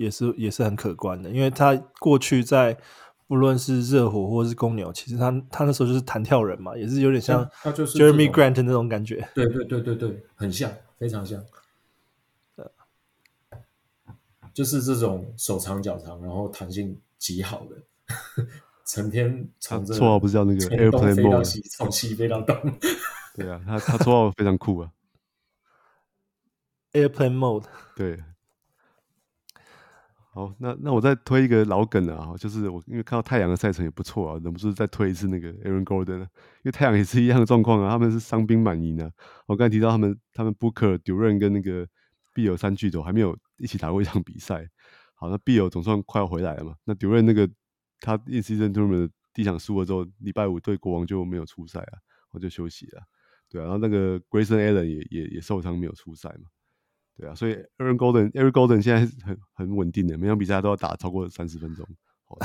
很可观的，因为他过去在不论是热火或是公牛，其实他那时候就是弹跳人嘛，也是有点像 Jerami Grant 那种感觉。对对对对对，很像，非常像，就是这种手长脚长，然后弹性极好的，成天从这绰号不是叫那个 Airplane Mode， 从西飞到东。对啊，他绰号非常酷啊，Airplane Mode。对。好，那我再推一个老梗啊，就是我因为看到太阳的赛程也不错啊，忍不住再推一次那个 Aaron Gordon， 因为太阳也是一样的状况啊，他们是伤兵满营啊。我刚才提到他们 Booker、Durant 跟那个必尔三巨头还没有一起打过一场比赛。好，那必尔总算快要回来了嘛。那 Durant 那个他 in-season tournament 第一场输了之后，礼拜五对国王就没有出赛啊，我就休息了。对啊，然后那个 Grayson Allen 也受伤没有出赛嘛。对啊，所以 Aaron Gordon 现在很稳定的，每场比赛都要打超过30分钟，哦，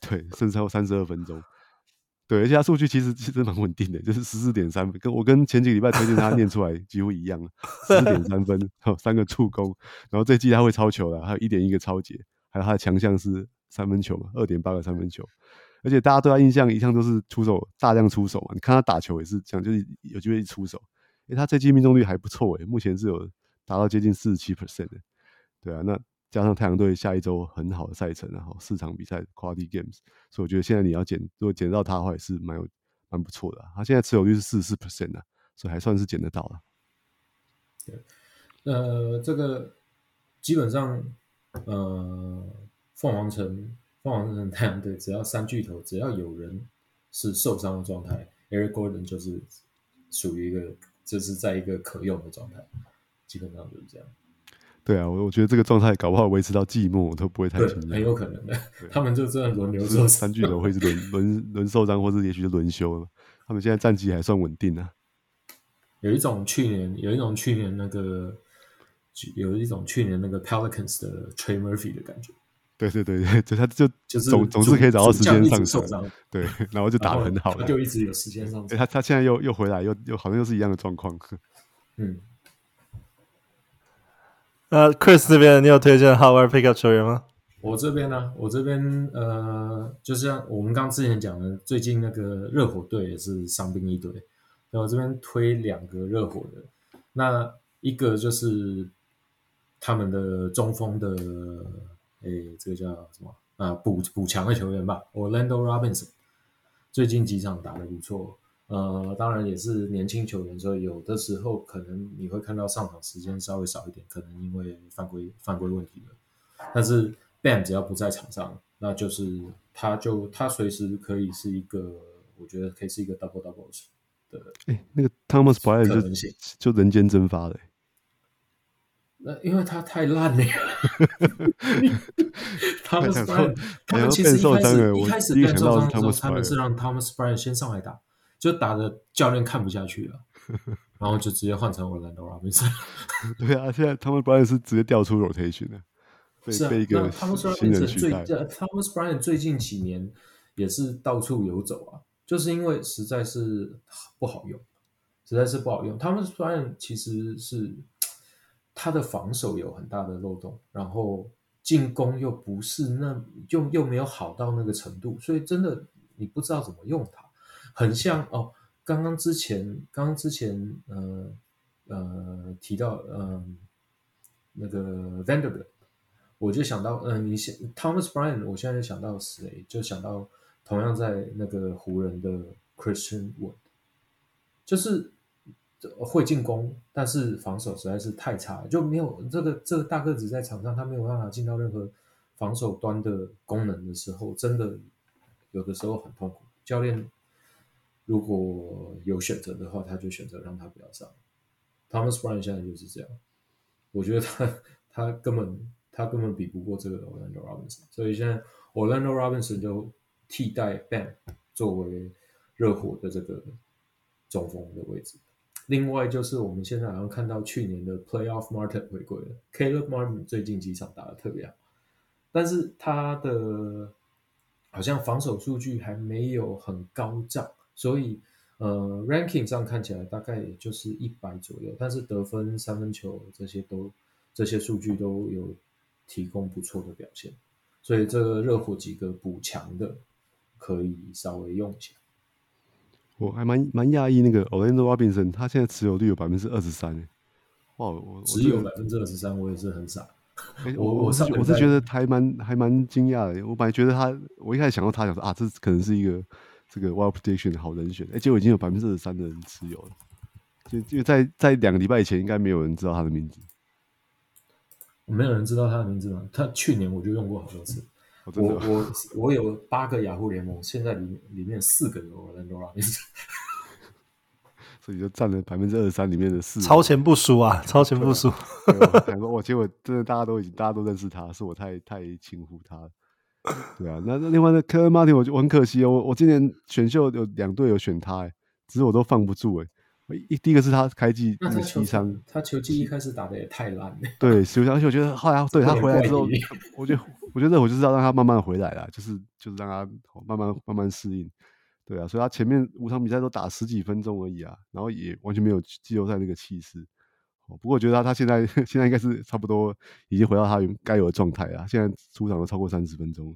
对，甚至超过32分钟。对，而且他数据其实蛮稳定的，就是 14.3 分，我跟前几个礼拜推荐他念出来几乎一样 14.3 分，哦，3个助攻，然后这季他会超球啦，还有 1.1 个超截，还有他的强项是三分球嘛， 2.8 个三分球，而且大家对他印象一向都是出手，大量出手嘛，你看他打球也是这样，就是有机会一出手。他这季命中率还不错，目前是有达到接近 47% 的。对啊，那加上太阳队下一周很好的赛程，然后四场比赛 quality games， 所以我觉得现在你要如果捡到他的话也是蛮不错的，啊，他现在持有率是 44% 啊，所以还算是捡得到了。对，这个基本上凤凰城太阳队只要三巨头只要有人是受伤的状态， Eric Gordon 就是属于一个就是在一个可用的状态，基本上就是这样。对啊，我觉得这个状态搞不好维持到季末我都不会太惊讶，很有可能的。他们就真的轮流受伤，三巨头会是 轮受伤，或是也许是轮休了。他们现在战绩还算稳定啊。有一种去年那个有一种去年那个 Pelicans 的 Trey Murphy 的感觉。对对对，就他就是总是可以找到时间上场，对，然后就打得很好，他就一直有时间上场。对，他现在又回来，又好像又是一样的状况。嗯，那 Chris 这边你有推荐 Howard Pickup 球员吗？我这边呢、啊，就是像我们刚之前讲的，最近那个热火队也是伤兵一堆，然后这边推两个热火的，那一个就是他们的中锋的。诶，这个叫什么啊？补强的球员吧 ，Orlando Robinson， 最近几场打得不错。当然也是年轻球员，所以有的时候可能你会看到上场时间稍微少一点，可能因为犯规问题了。但是 Bam 只要不在场上，那就是他随时可以是一个，我觉得可以是一个 double doubles 的。诶，那个 Thomas Bryant 就人间蒸发了。因为他太烂了，Thomas Bryant， 他们其实一开始Ben受伤的时候，他们是让 Thomas Bryant 先上来打，就打的教练看不下去了，然后就直接换成 Orlando Robinson。对啊，现在 Thomas Bryant 是直接调出 rotation 了，被一个新人取代。Thomas Bryant 最近几年也是到处游走啊，就是因为实在是不好用。Thomas Bryant 其实是。他的防守有很大的漏洞，然后进攻又不是又没有好到那个程度，所以真的你不知道怎么用它，很像哦，刚刚之前提到那个 Vanderbilt， 我就想到你想 Thomas Bryant， 我现在就想到谁，就想到同样在那个湖人的 Christian Wood， 就是。会进攻，但是防守实在是太差了，就没有这个大个子在场上，他没有办法进到任何防守端的功能的时候，真的有的时候很痛苦。教练如果有选择的话，他就选择让他不要上。Thomas Bryant 现在就是这样，我觉得他根本比不过这个 Orlando Robinson， 所以现在 Orlando Robinson 就替代 Bam 作为热火的这个中锋的位置。另外就是我们现在好像看到去年的 Playoff Martin 回归了 ，Caleb Martin 最近几场打得特别好，但是他的好像防守数据还没有很高涨，所以ranking 上看起来大概也就是100左右，但是得分、三分球这些数据都有提供不错的表现，所以这个热火几个补强的可以稍微用一下。我还蛮讶异，那个 Orlando Robinson 他现在持有率有 23%， 哇！我只有 23%， 我也是很傻。我是觉得还蛮惊讶的。我本来觉得我一开始想到他，想说啊，这可能是一个这个 Wild Prediction 的好人选，结果已经有 23% 的人持有了，就在两个礼拜以前，应该没有人知道他的名字。没有人知道他的名字吗？他去年我就用过好多次。我有8个雅虎联盟，现在里面4个有 Orlando Robinson， 所以就占了 23% 里面的4%，超前部署。想说结果真的大家都认识他，是我太轻忽他了。对啊，那另外的 Caleb Martin 我很可惜，我今年选秀有2队有选他，只是我都放不住第一个是他开季受伤，他球季一开始打的也太烂了。对，受伤，而且我觉得后来对他回来之后，我觉得我就是要让他慢慢回来啦，就是让他慢慢适应。对啊，所以他前面5场比赛都打10几分钟而已啊，然后也完全没有季后赛那个气势。不过我觉得他现在应该是差不多已经回到他该有的状态啦，现在出场都超过30分钟了。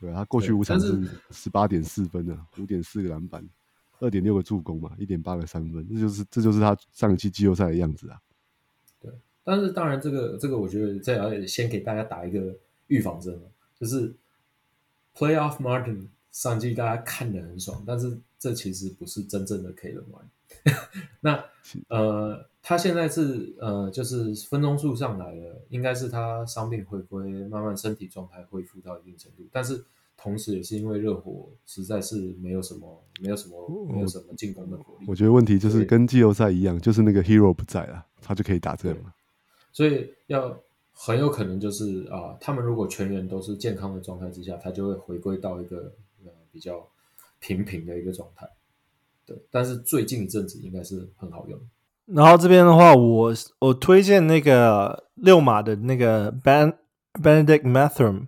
对啊，他过去5场是 18.4 分啊， 5.4 个篮板。2.6 个助攻嘛， 1.8 个三分，这就是他上一期季后赛的样子啊。对，但是当然这个我觉得这要先给大家打一个预防针，就是 Playoff Martin 上季大家看得很爽，但是这其实不是真正的 Caleb Martin。 那他现在是就是分钟数上来了，应该是他伤病回归，慢慢身体状态恢复到一定程度，但是同时也是因为热火实在是没有什么进攻的火力。我觉得问题就是跟季后赛一样，就是那个 hero 不在了，他就可以打这样嘛。所以很有可能就是他们如果全员都是健康的状态之下，他就会回归到一个比较平的一个状态。对，但是最近一阵子应该是很好用。然后这边的话我推荐那个六马的那个 Benedict Mathurin，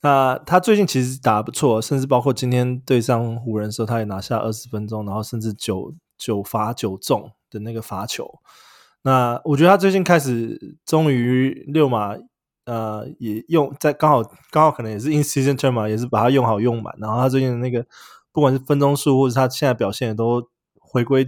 他最近其实打得不错，甚至包括今天对上湖人的时候他也拿下20分钟，然后甚至9罚9中的那个罚球。那我觉得他最近开始终于六马也用在刚好可能也是 in season term 嘛，也是把它用好用满，然后他最近的那个不管是分钟数或者他现在表现也都回归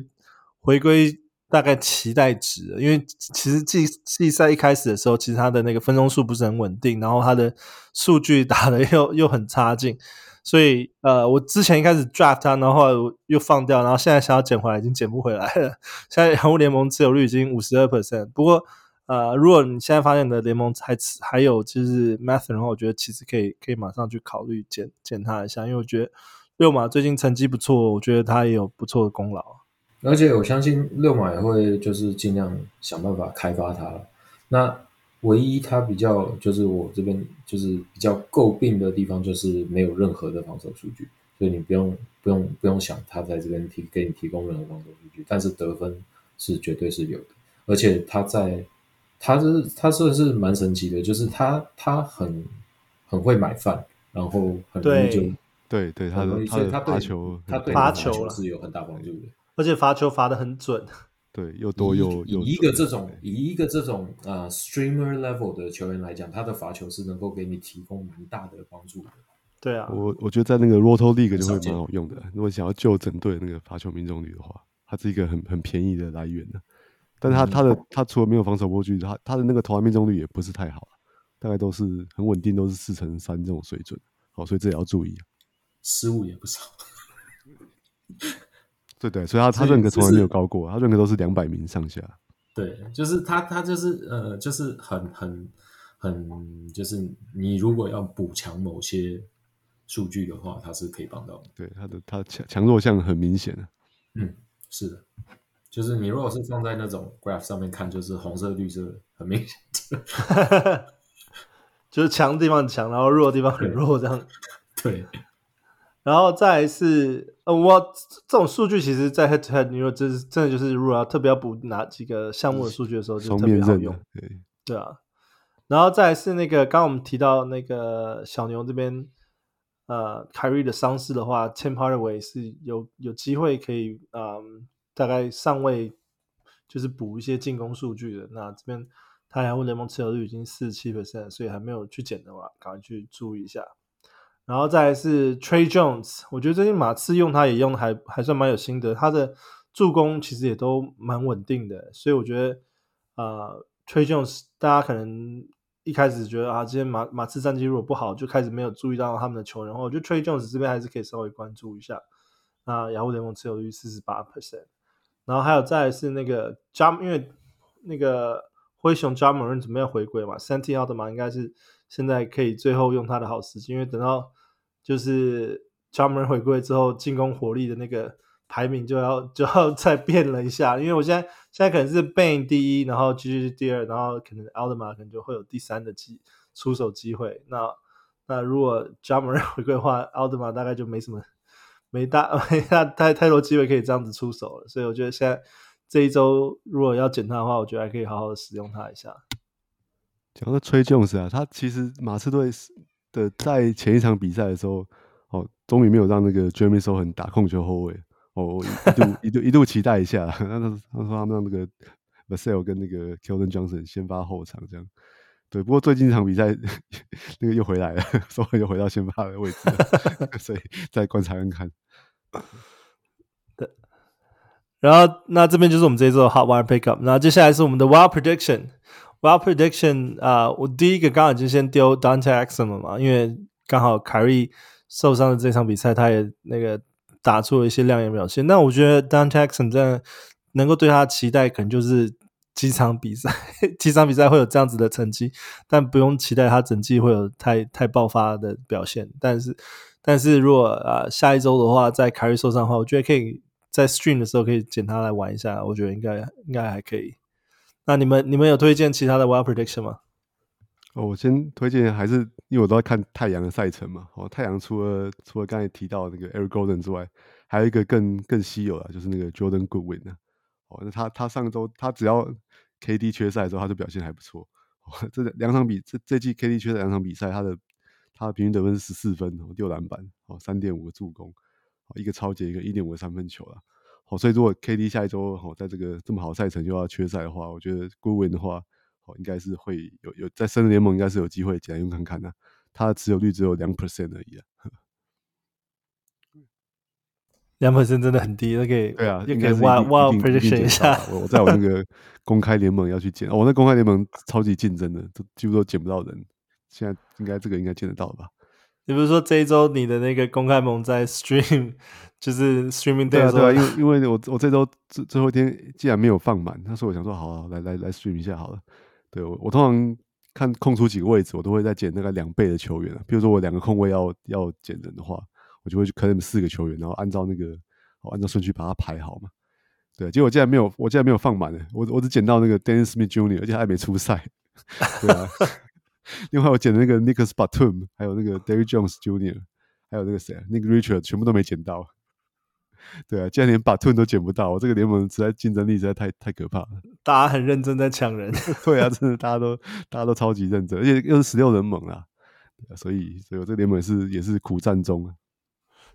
大概期待值了。因为其实季赛一开始的时候其实他的那个分钟数不是很稳定，然后他的数据打得又很差劲，所以我之前一开始 draft 他，然后后来我又放掉，然后现在想要捡回来已经捡不回来了。现在洋务联盟持有率已经 52%， 不过如果你现在发现你的联盟还有就是 Mathurin 的话，我觉得其实可以马上去考虑捡他一下，因为我觉得六马最近成绩不错，我觉得他也有不错的功劳，而且我相信六马也会就是尽量想办法开发他了。那唯一他比较就是我这边就是比较诟病的地方就是没有任何的防守数据，所以你不用想他在这边给你提供任何防守数据，但是得分是绝对是有的，而且他算是蛮神奇的，就是他很会买饭，然后很容易就对他罚球，他对罚球是有很大帮助的，而且罚球罚得很准，对，又多又以一个这种streamer level 的球员来讲，他的罚球是能够给你提供蛮大的帮助的。对啊，我觉得在那个 Roto League 就会蛮好用的，如果想要救整队那个罚球命中率的话，它是一个很便宜的来源的。但是他除了没有防守波距，他的那个投篮命中率也不是太好了，大概都是很稳定，都是4-3这种水准。好，所以这也要注意，失误也不少。对，所以他认可从来没有高过，他认可都是200名上下。对，就是他就是就是很就是你如果要补强某些数据的话，他是可以帮到的。对，他强弱项很明显的。嗯，是的。就是你如果是放在那种 graph 上面看，就是红色绿色很明显就是强的地方很强，然后弱的地方很弱这样。对，然后再来是这种数据其实在 head to head 你如果真的就是如果要特别要补哪几个项目的数据的时候就特别好用。对啊，然后再来是那个刚刚我们提到那个小牛这边凯瑞的伤势的话， Tim Hardaway 是有机会可以大概上位就是补一些进攻数据的，那这边他洋务联盟持有率已经 47%， 所以还没有去捡的话赶快去注意一下。然后再来是 Tre Jones， 我觉得最近马刺用他也用的还算蛮有心得，他的助攻其实也都蛮稳定的，所以我觉得Tre Jones 大家可能一开始觉得今天马刺战绩如果不好就开始没有注意到他们的球员，我觉得 Tre Jones 这边还是可以稍微关注一下，那洋务联盟持有率 48%。然后还有再来是那个因为那个灰熊 Ja Morant 准备要回归嘛，Santi Aldama 应该是现在可以最后用他的好时机，因为等到就是 Ja Morant 回归之后，进攻火力的那个排名就要再变了一下，因为我现在可能是 Bane 第一，然后 GG 第二，然后可能 Aldama 可能就会有第三的出手机会，那如果 Ja Morant 回归的话 Aldama 大概就没什么太多机会可以这样子出手了，所以我觉得现在这一周如果要捡他的话，我觉得还可以好好的使用他一下。讲到Tre Jones他其实马刺队的在前一场比赛的时候，终于没有让那个 Jeremy Sochan 打控球后卫，我一度期待一下，他说他们让那个 Vassell 跟那个 Keldon Johnson 先发后场这样。对，不过最近一场比赛那个又回来了，所以又回到先发的位置了所以再观察看。对，然后那这边就是我们这一周的 Hot Wire Pickup， 那接下来是我们的 Wild Prediction。Wild Prediction 我第一个刚好已经先丢 Dante Exum 了嘛，因为刚好凯瑞受伤的这场比赛他也那个打出了一些亮眼表现，那我觉得 Dante Exum 真的能够对他的期待可能就是几场比赛会有这样子的成绩，但不用期待他整季会有太爆发的表现。但是如果下一周的话，在凯瑞受伤的话，我觉得可以在 stream 的时候可以捡他来玩一下，我觉得应该还可以。那你们有推荐其他的 wild prediction 吗？我先推荐还是因为我都在看太阳的赛程嘛。太阳除了刚才提到那个 Eric Gordon 之外，还有一个更稀有的就是那个 Jordan Goodwin 哦，他上周他只要 KD 缺赛的时候他就表现还不错，哦，这两场比这季 KD 缺赛两场比赛他的平均得分是14分，哦，6篮板，哦，3.5 个助攻，哦，一个超截一个 1.5 个三分球啦，哦，所以如果 KD 下一周，哦，在这个这么好赛程又要缺赛的话，我觉得 Goodwin 的话，哦，应该是会有在深联盟应该是有机会简单用看看啊，他的持有率只有 2% 而已啊，2% 真的很低，那可以，对啊，也可以挖 prediction 一下。我在我那个公开联盟要去捡，我那公开联盟超级竞争的，几乎都捡不到人。现在应该这个应该捡得到吧？你不是说这一周你的那个公开盟在 stream， 就是 streaming day 的时候，对啊，因为我这周最后一天既然没有放满，那时候我想说，好，来 stream 一下好了。对，我通常看空出几个位置，我都会再捡大概2倍的球员，比如说我2个空位要捡人的话。我就会去 claim 4个球员，然后按照那个，哦，按照顺序把它排好嘛。对，结果我竟然没有放满了，我只捡到那个 Dennis Smith Jr.， 而且他还没出赛。对啊，另外我捡了那个 Nicholas Batum， 还有那个 Derrick Jones Jr.， 还有那个谁 Nick Richard， 全部都没捡到。对啊，竟然连 Batum 都捡不到，我这个联盟实在竞争力实在太可怕了。大家很认真在抢人。对啊，真的大家都超级认真，而且又是16人盟啊，所以我这个联盟也是苦战中啊。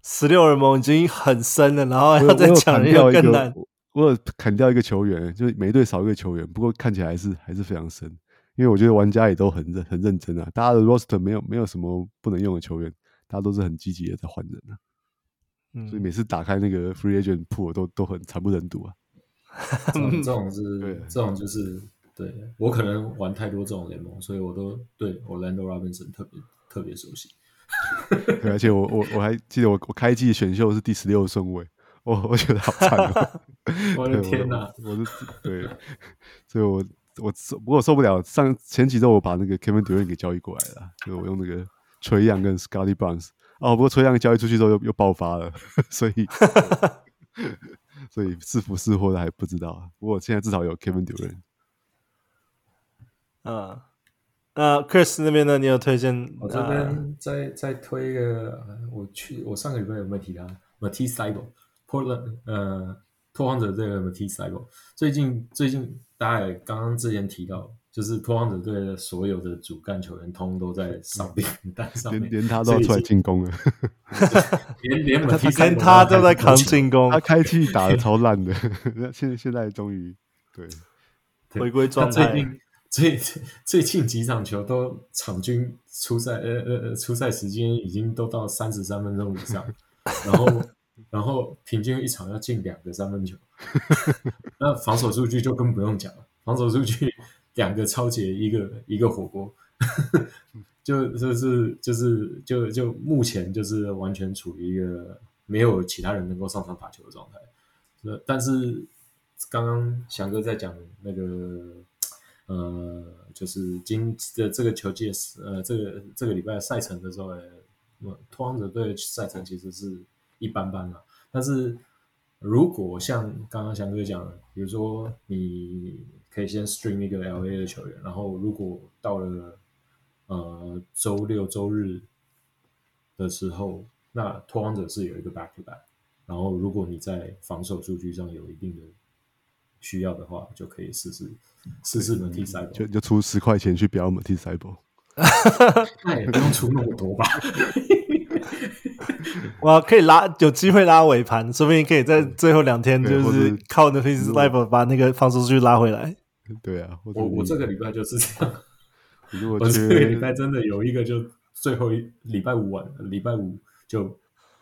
16人盟已经很深了，然后要再抢人又更难。我有砍掉一个球员，就是每一队少一个球员，不过看起来还是非常深，因为我觉得玩家也都很认真啊，大家的 roster 没有什么不能用的球员，大家都是很积极的在换人啊，嗯，所以每次打开那个 free agent pool 都很惨不忍睹啊。这种就是对我可能玩太多这种联盟，所以我都对 Orlando Robinson 特别熟悉。对，而且我还记得我开季选秀是第16顺位，我觉得好惨哦！我的天哪！对，所以不过我受不了。前几周我把那个 Kevin Durant 给交易过来了，所以我用那个Trae Young跟 Scottie Barnes。哦，不过Trae Young交易出去之后又爆发了，所以是福是祸的还不知道。不过我现在至少有 Kevin Durant。嗯。那 Chris 那边呢？你有推荐？我这边再推一个，我上个礼拜有没有提他 Matisse Thybulle， 拓荒者队的 Matisse Thybulle。最近大家也刚刚之前提到，就是拓荒者队的所有的主干球员通都在上名单上面，连他都要出来进攻了，连他都在扛进攻，他开季打得超烂的，现在终于对回归状态。最近几场球都场均出赛时间已经都到33分钟以上，然后平均一场要进2个三分球，那防守数据就更不用讲了，防守数据2个超截一个火锅，就目前就是完全处于一个没有其他人能够上场打球的状态。但是刚刚翔哥在讲那个。就是这个球季，这个礼拜的赛程的时候，拓荒者队赛程其实是一般般啦。但是如果像刚刚翔哥讲的，比如说你可以先 stream 一个 LA 的球员，然后如果到了周六周日的时候，那拓荒者是有一个 back to back， 然后如果你在防守数据上有一定的需要的话，就可以试试 Matisse Thybulle， 就出10块钱去标 Matisse Thybulle， 那也不用出那么多吧。哇，可以有机会拉尾盘，说不定可以在最后2天就是靠 Matisse Thybulle 把那个防守数据拉回来。对啊，我这个礼拜就是这样。我这个礼拜真的有一个，就最后礼拜五就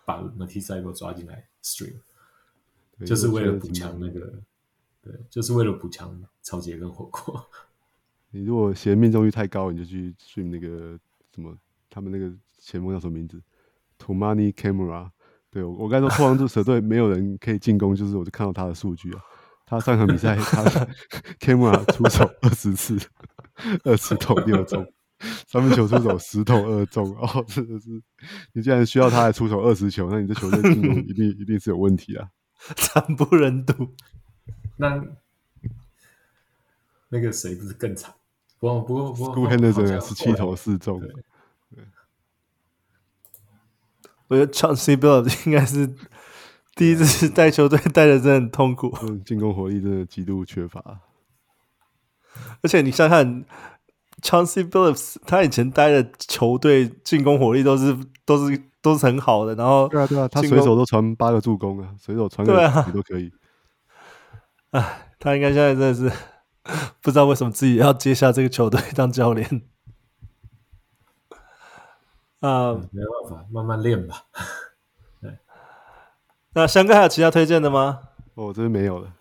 把 Matisse Thybulle 抓进来 stream， 就是为了补强那个。对，就是为了补强超级跟火锅。你如果嫌命中率太高，你就去 stream 那个什么，他们那个前锋叫什么名字 ？Toumani Camara。对，我刚才说拓荒者队没有人可以进攻，就是我就看到他的数据啊，他上场比赛他 Camara 出手20次，20投6中，三分球出手10投2中，哦，真的是，你既然需要他来出手20球，那你这球队进攻一定是有问题啊，惨不忍睹。那个谁不是更惨？不过 Scoot Henderson 17投4中。我觉得 Chauncey Billups 应该是第一次带球队带的真的很痛苦，进攻火力真的极度缺乏。而且你想看 Chauncey Billups 他以前带的球队进攻火力都是很好的，然后对啊对啊，他随手都传8个助攻啊，随手传个都可以。哎，他应该现在真的是不知道为什么自己要接下这个球队当教练。没办法，慢慢练吧。那香港还有其他推荐的吗？我这边没有了。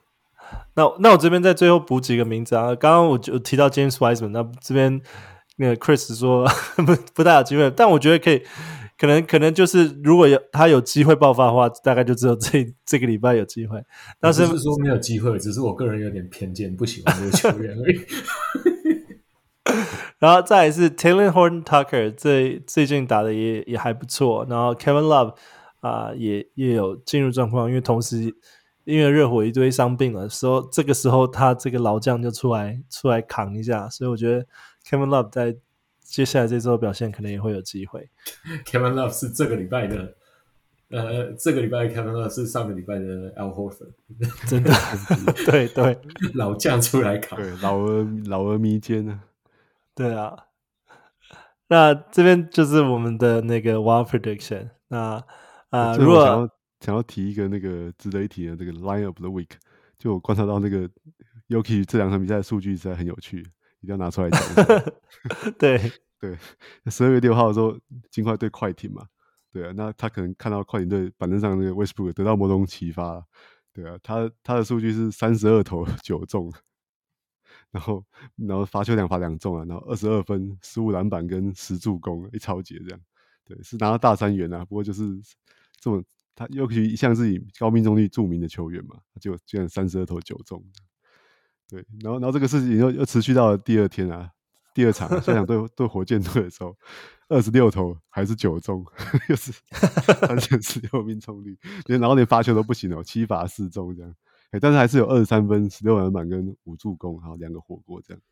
那我这边在最后补几个名字啊。刚刚我就提到 James Wiseman， 那这边那个 Chris 说不大有机会，但我觉得可以，可能就是如果他有机会爆发的话，大概就只有这个礼拜有机会。但是不是说没有机会，只是我个人有点偏见，不喜欢这个球员而已。然后再来是 Talen Horton-Tucker， 最近打的也还不错。然后 Kevin Love 也有进入状况，因为同时因为热火一堆伤病了，所以这个时候他这个老将就出来扛一下，所以我觉得 Kevin Love 在接下来这周表现可能也会有机会。Kevin Love 是这个礼拜的，这个礼拜的 Kevin Love 是上个礼拜的 Al Horford， 真的，对对，老将出来扛，对，老而弥坚啊。对啊，那这边就是我们的那个 Wild Prediction。那如果想要提一个那个值得一提的这个 Line Up 的 Week， 就我观察到那个 Yuki 这两场比赛的数据实在很有趣，一定要拿出来讲。对对，12月6号的时候，金块对快艇嘛，对啊，那他可能看到快艇队板凳上那个 Westbrook 得到某种启发，对啊，他的数据是32投9中。然后罚球2罚2中啊，然后22分15篮板跟10助攻一超节这样，对，是拿到大三元啊。不过就是这么他尤其一向是以高命中率著名的球员嘛，就居然32投9中，对，然后这个事情又持续到了第二天啊，第二场下场对火箭队的时候，26投还是9中，又是 3.46 命中率，然后连罚球都不行哦，7罚4中这样。但是还是有23分16篮板跟5助攻，还有2个火锅这样，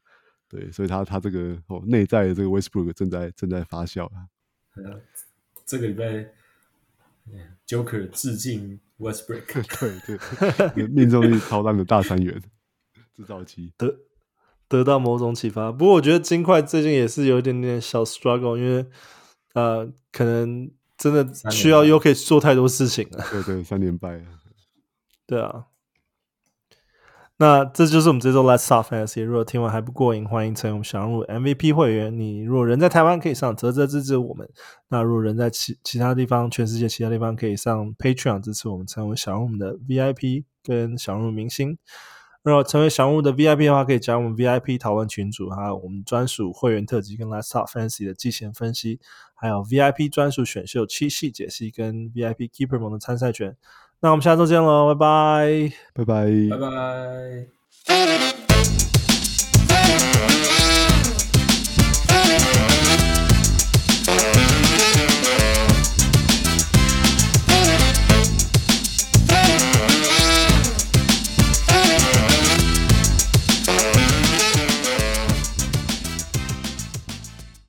对，所以他这个内在的这个 Westbrook 正在发酵了。这个礼拜 Joker 致敬 Westbrook， 对对，命中率超烂的大三元制造机得到某种启发。不过我觉得金块最近也是有一点点小 struggle， 因为可能真的需要 Joker 做太多事情了。对对，3连败了。对啊。那这就是我们这周 Let's Talk Fantasy， 如果听完还不过瘾，欢迎成为我们想入 MVP 会员。你如果人在台湾可以上嘖嘖支持我们，那如果人在其他地方，全世界其他地方可以上 Patreon 支持我们，成为想入我们的 VIP 跟想入明星。如果成为想入的 VIP 的话，可以加入我们 VIP 讨论群组，还有我们专属会员特辑跟 Let's Talk Fantasy 的季前分析，还有 VIP 专属选秀七系解析跟 VIP Keeper 盟的参赛权。那我们下周见喽，拜拜，拜拜，拜拜。